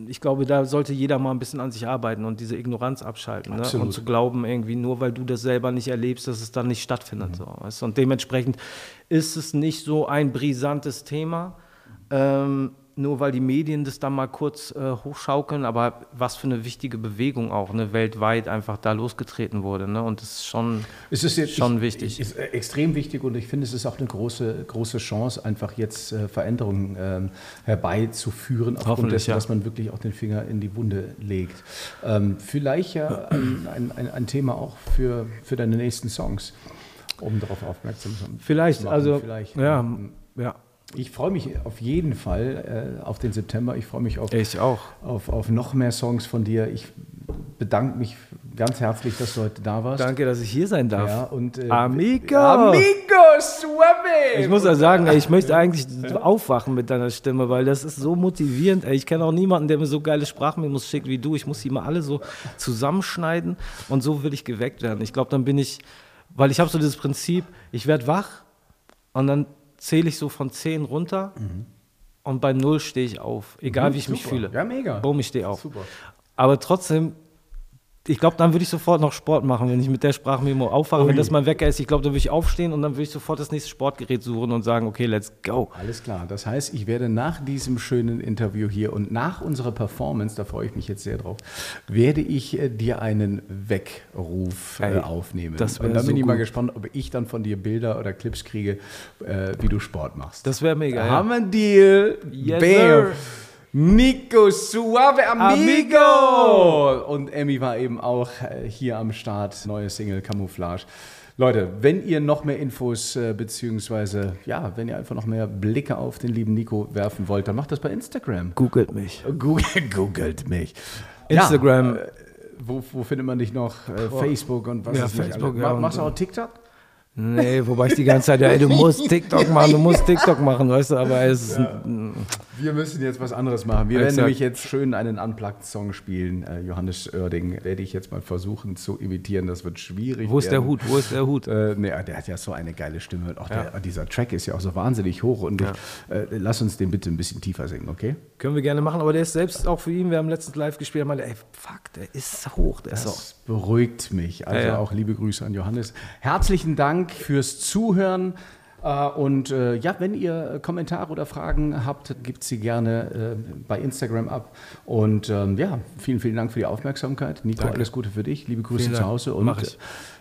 ich glaube, da sollte jeder mal ein bisschen an sich arbeiten und diese Ignoranz abschalten. Ne? Und zu glauben irgendwie, nur weil du das selber nicht erlebst, dass es dann nicht stattfindet. Mhm. So. Weißt? Und dementsprechend ist es nicht so ein brisantes Thema, ähm, nur weil die Medien das dann mal kurz äh, hochschaukeln, aber was für eine wichtige Bewegung auch, ne, weltweit einfach da losgetreten wurde. Ne? Und das ist schon, es ist jetzt, schon ich, wichtig. Es ist extrem wichtig und ich finde, es ist auch eine große, große Chance, einfach jetzt äh, Veränderungen äh, herbeizuführen, aufgrund dessen, ja. dass man wirklich auch den Finger in die Wunde legt. Ähm, vielleicht ja ein, ein, ein Thema auch für, für deine nächsten Songs, um darauf aufmerksam zu machen. Vielleicht, also, vielleicht, ja, ähm, ja. Ich freue mich auf jeden Fall äh, auf den September. Ich freue mich auf, ich auch. Auf, auf noch mehr Songs von dir. Ich bedanke mich ganz herzlich, dass du heute da warst. Danke, dass ich hier sein darf. Ja, und, äh, Amigo! Amigo Suave! Ich muss ja sagen, ey, ich möchte eigentlich aufwachen mit deiner Stimme, weil das ist so motivierend. Ey, ich kenne auch niemanden, der mir so geile Sprachmemos schickt wie du. Ich muss sie mal alle so zusammenschneiden und so will ich geweckt werden. Ich glaube, dann bin ich, weil ich habe so dieses Prinzip, ich werde wach und dann zähle ich so von zehn runter mhm. und bei null stehe ich auf, egal mhm, wie ich super. mich fühle. Ja, mega. Boom, ich stehe auf. Super. Aber trotzdem, ich glaube, dann würde ich sofort noch Sport machen, wenn ich mit der Sprachmemo aufwache, Ui. wenn das mein Wecker ist. Ich glaube, dann würde ich aufstehen und dann würde ich sofort das nächste Sportgerät suchen und sagen, okay, let's go. Alles klar. Das heißt, ich werde nach diesem schönen Interview hier und nach unserer Performance, da freue ich mich jetzt sehr drauf, werde ich äh, dir einen Weckruf äh, aufnehmen. Das und dann so bin ich gut. mal gespannt, ob ich dann von dir Bilder oder Clips kriege, äh, wie du Sport machst. Das wäre mega. Da ja. haben wir einen Deal. Yes, Bam. Sir. Nico Suave Amigo. Amigo! Und Emy war eben auch hier am Start. Neue Single, Camouflage. Leute, wenn ihr noch mehr Infos, äh, beziehungsweise, ja, wenn ihr einfach noch mehr Blicke auf den lieben Nico werfen wollt, dann macht das bei Instagram. Googelt mich. Googelt, googelt mich. Instagram. Ja, äh, wo, wo findet man dich noch? Äh, Facebook und was ja, ist Facebook, nicht? Ja, machst du auch TikTok? Nee, wobei ich die ganze Zeit, ja, ey, du musst TikTok machen, du musst TikTok machen, weißt du, aber es ist... Ja. Wir müssen jetzt was anderes machen. Wir Exakt. werden nämlich jetzt schön einen Unplugged-Song spielen. Äh, Johannes Oerding werde ich jetzt mal versuchen zu imitieren, das wird schwierig. Wo ist werden. der Hut, wo ist der Hut? Äh, nee, der hat ja so eine geile Stimme und auch ja. der, dieser Track ist ja auch so wahnsinnig hoch und ja. ich, äh, lass uns den bitte ein bisschen tiefer singen, okay? Können wir gerne machen, aber der ist selbst auch für ihn, wir haben letztens live gespielt, und meinte, ey, fuck, der ist hoch, der das ist hoch. Beruhigt mich. Also ja, ja. auch liebe Grüße an Johannes. Herzlichen Dank fürs Zuhören. Und ja, wenn ihr Kommentare oder Fragen habt, gebt sie gerne bei Instagram ab. Und ja, vielen, vielen Dank für die Aufmerksamkeit. Nico, Danke. alles Gute für dich. Liebe Grüße vielen zu Dank. Hause. Und Mach ich.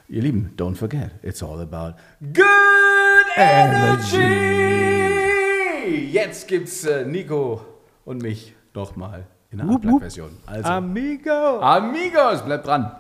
ihr Lieben, don't forget, it's all about good energy. Jetzt gibt's Nico und mich nochmal. In der Unplugged-Version. Also, Amigo. Amigos, bleibt dran.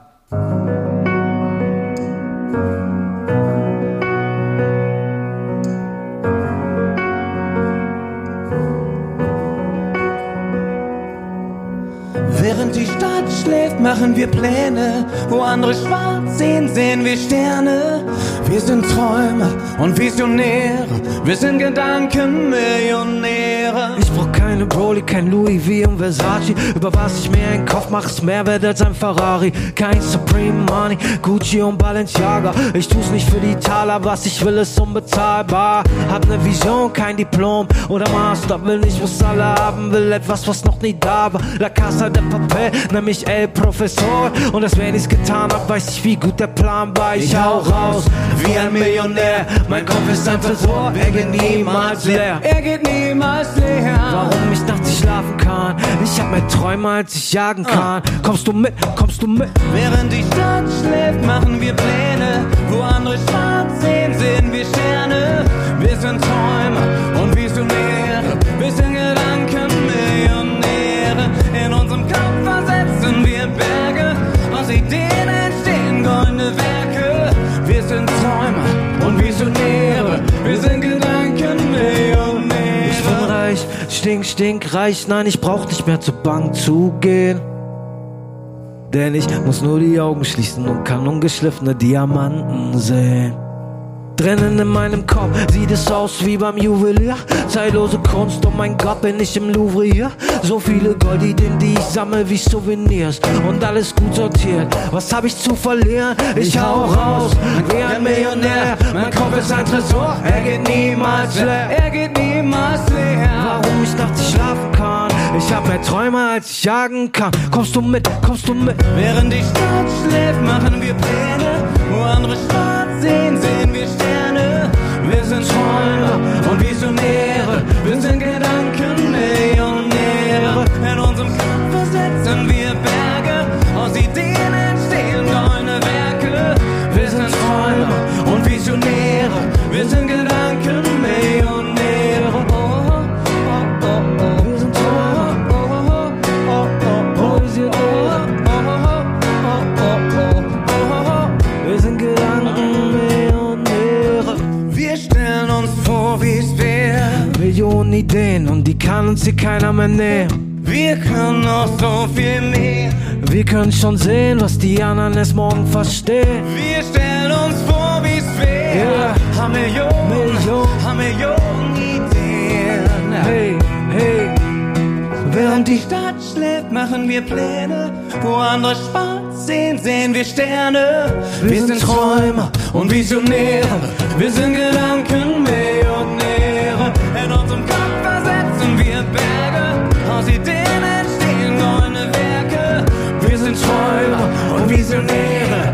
Während die Stadt schläft, machen wir Pläne. Wo andere schwarz sehen, sehen wir Sterne. Wir sind Träumer und Visionäre. Wir sind Gedankenmillionäre. Ich brauch keine Broly, kein Louis V und Versace. Über was ich mir einen Kopf mach, ist mehr wert als ein Ferrari. Kein Supreme Money, Gucci und Balenciaga. Ich tu's nicht für die Taler, was ich will ist unbezahlbar. Hab ne Vision, kein Diplom oder Master. Will nicht, was alle haben, will etwas, was noch nie da war. La Casa de Papel, nenn mich El Professor. Und das, wenn ich's getan hab, weiß ich, wie gut der Plan war. Ich hau raus wie ein Millionär. Mein Kopf ist ein Tresor, er geht niemals leer. Er geht niemals leer. Warum ich nachts schlafen kann? Ich hab mehr Träume, als ich jagen kann. Kommst du mit, kommst du mit? Während die Stadt schläft, machen wir Pläne. Wo andere schwarz sehen, sehen wir Sterne. Wir sind Träumer und Visionäre. Wir sind Gedankenmillionäre. In unserem Kopf versetzen wir Berge. Aus Ideen entstehen goldene Werke. Wir sind Träumer und Visionäre. Wir sind Gedankenmillionäre. Ich bin reich, stink, stink, reich. Nein, ich brauch nicht mehr zur Bank zu gehen. Denn ich muss nur die Augen schließen und kann ungeschliffene Diamanten sehen. Drinnen in meinem Kopf sieht es aus wie beim Juwelier. Zeitlose Kunst, oh mein Gott, bin ich im Louvre hier. So viele Goldideen, die ich sammle wie Souvenirs. Und alles gut sortiert, was hab ich zu verlieren? Ich hau raus wie ein Millionär. Mein Kopf ist ein Tresor, er geht niemals leer. Er geht niemals leer. Warum ich nachts schlafen kann? Ich hab mehr Träume, als ich jagen kann. Kommst du mit, kommst du mit? Während die Stadt schläft, machen wir Pläne. Wo andere schwarz sehen, sehen wir Sterne. Wir sind Träumer und Visionäre. Wir sind Gedankenmillionäre. In unserem Kopf versetzen wir Berge. Aus Ideen entstehen goldene Werke. Wir sind Träumer und Visionäre. Wir sind Gedankenmillionäre. Oh, oh, oh, oh. Wir sind Träumer. Oh, oh, oh, oh. Wir sind Träumer. Millionen Ideen und die kann uns hier keiner mehr nehmen. Wir können noch so viel mehr. Wir können schon sehen, was die anderen erst morgen verstehen. Wir stellen uns vor, wie's wäre. Yeah. Haben Millionen, Millionen, haben Millionen Ideen. Hey, hey. Während die Stadt schläft, machen wir Pläne. Wo andere schwarz sehen, sehen wir Sterne. Wir, wir sind Träumer und Visionäre. Wir sind Gedankenmillionäre. In unserem Kopf versetzen wir Berge. Aus Ideen entstehen goldene Werke. Wir sind Träumer und Visionäre.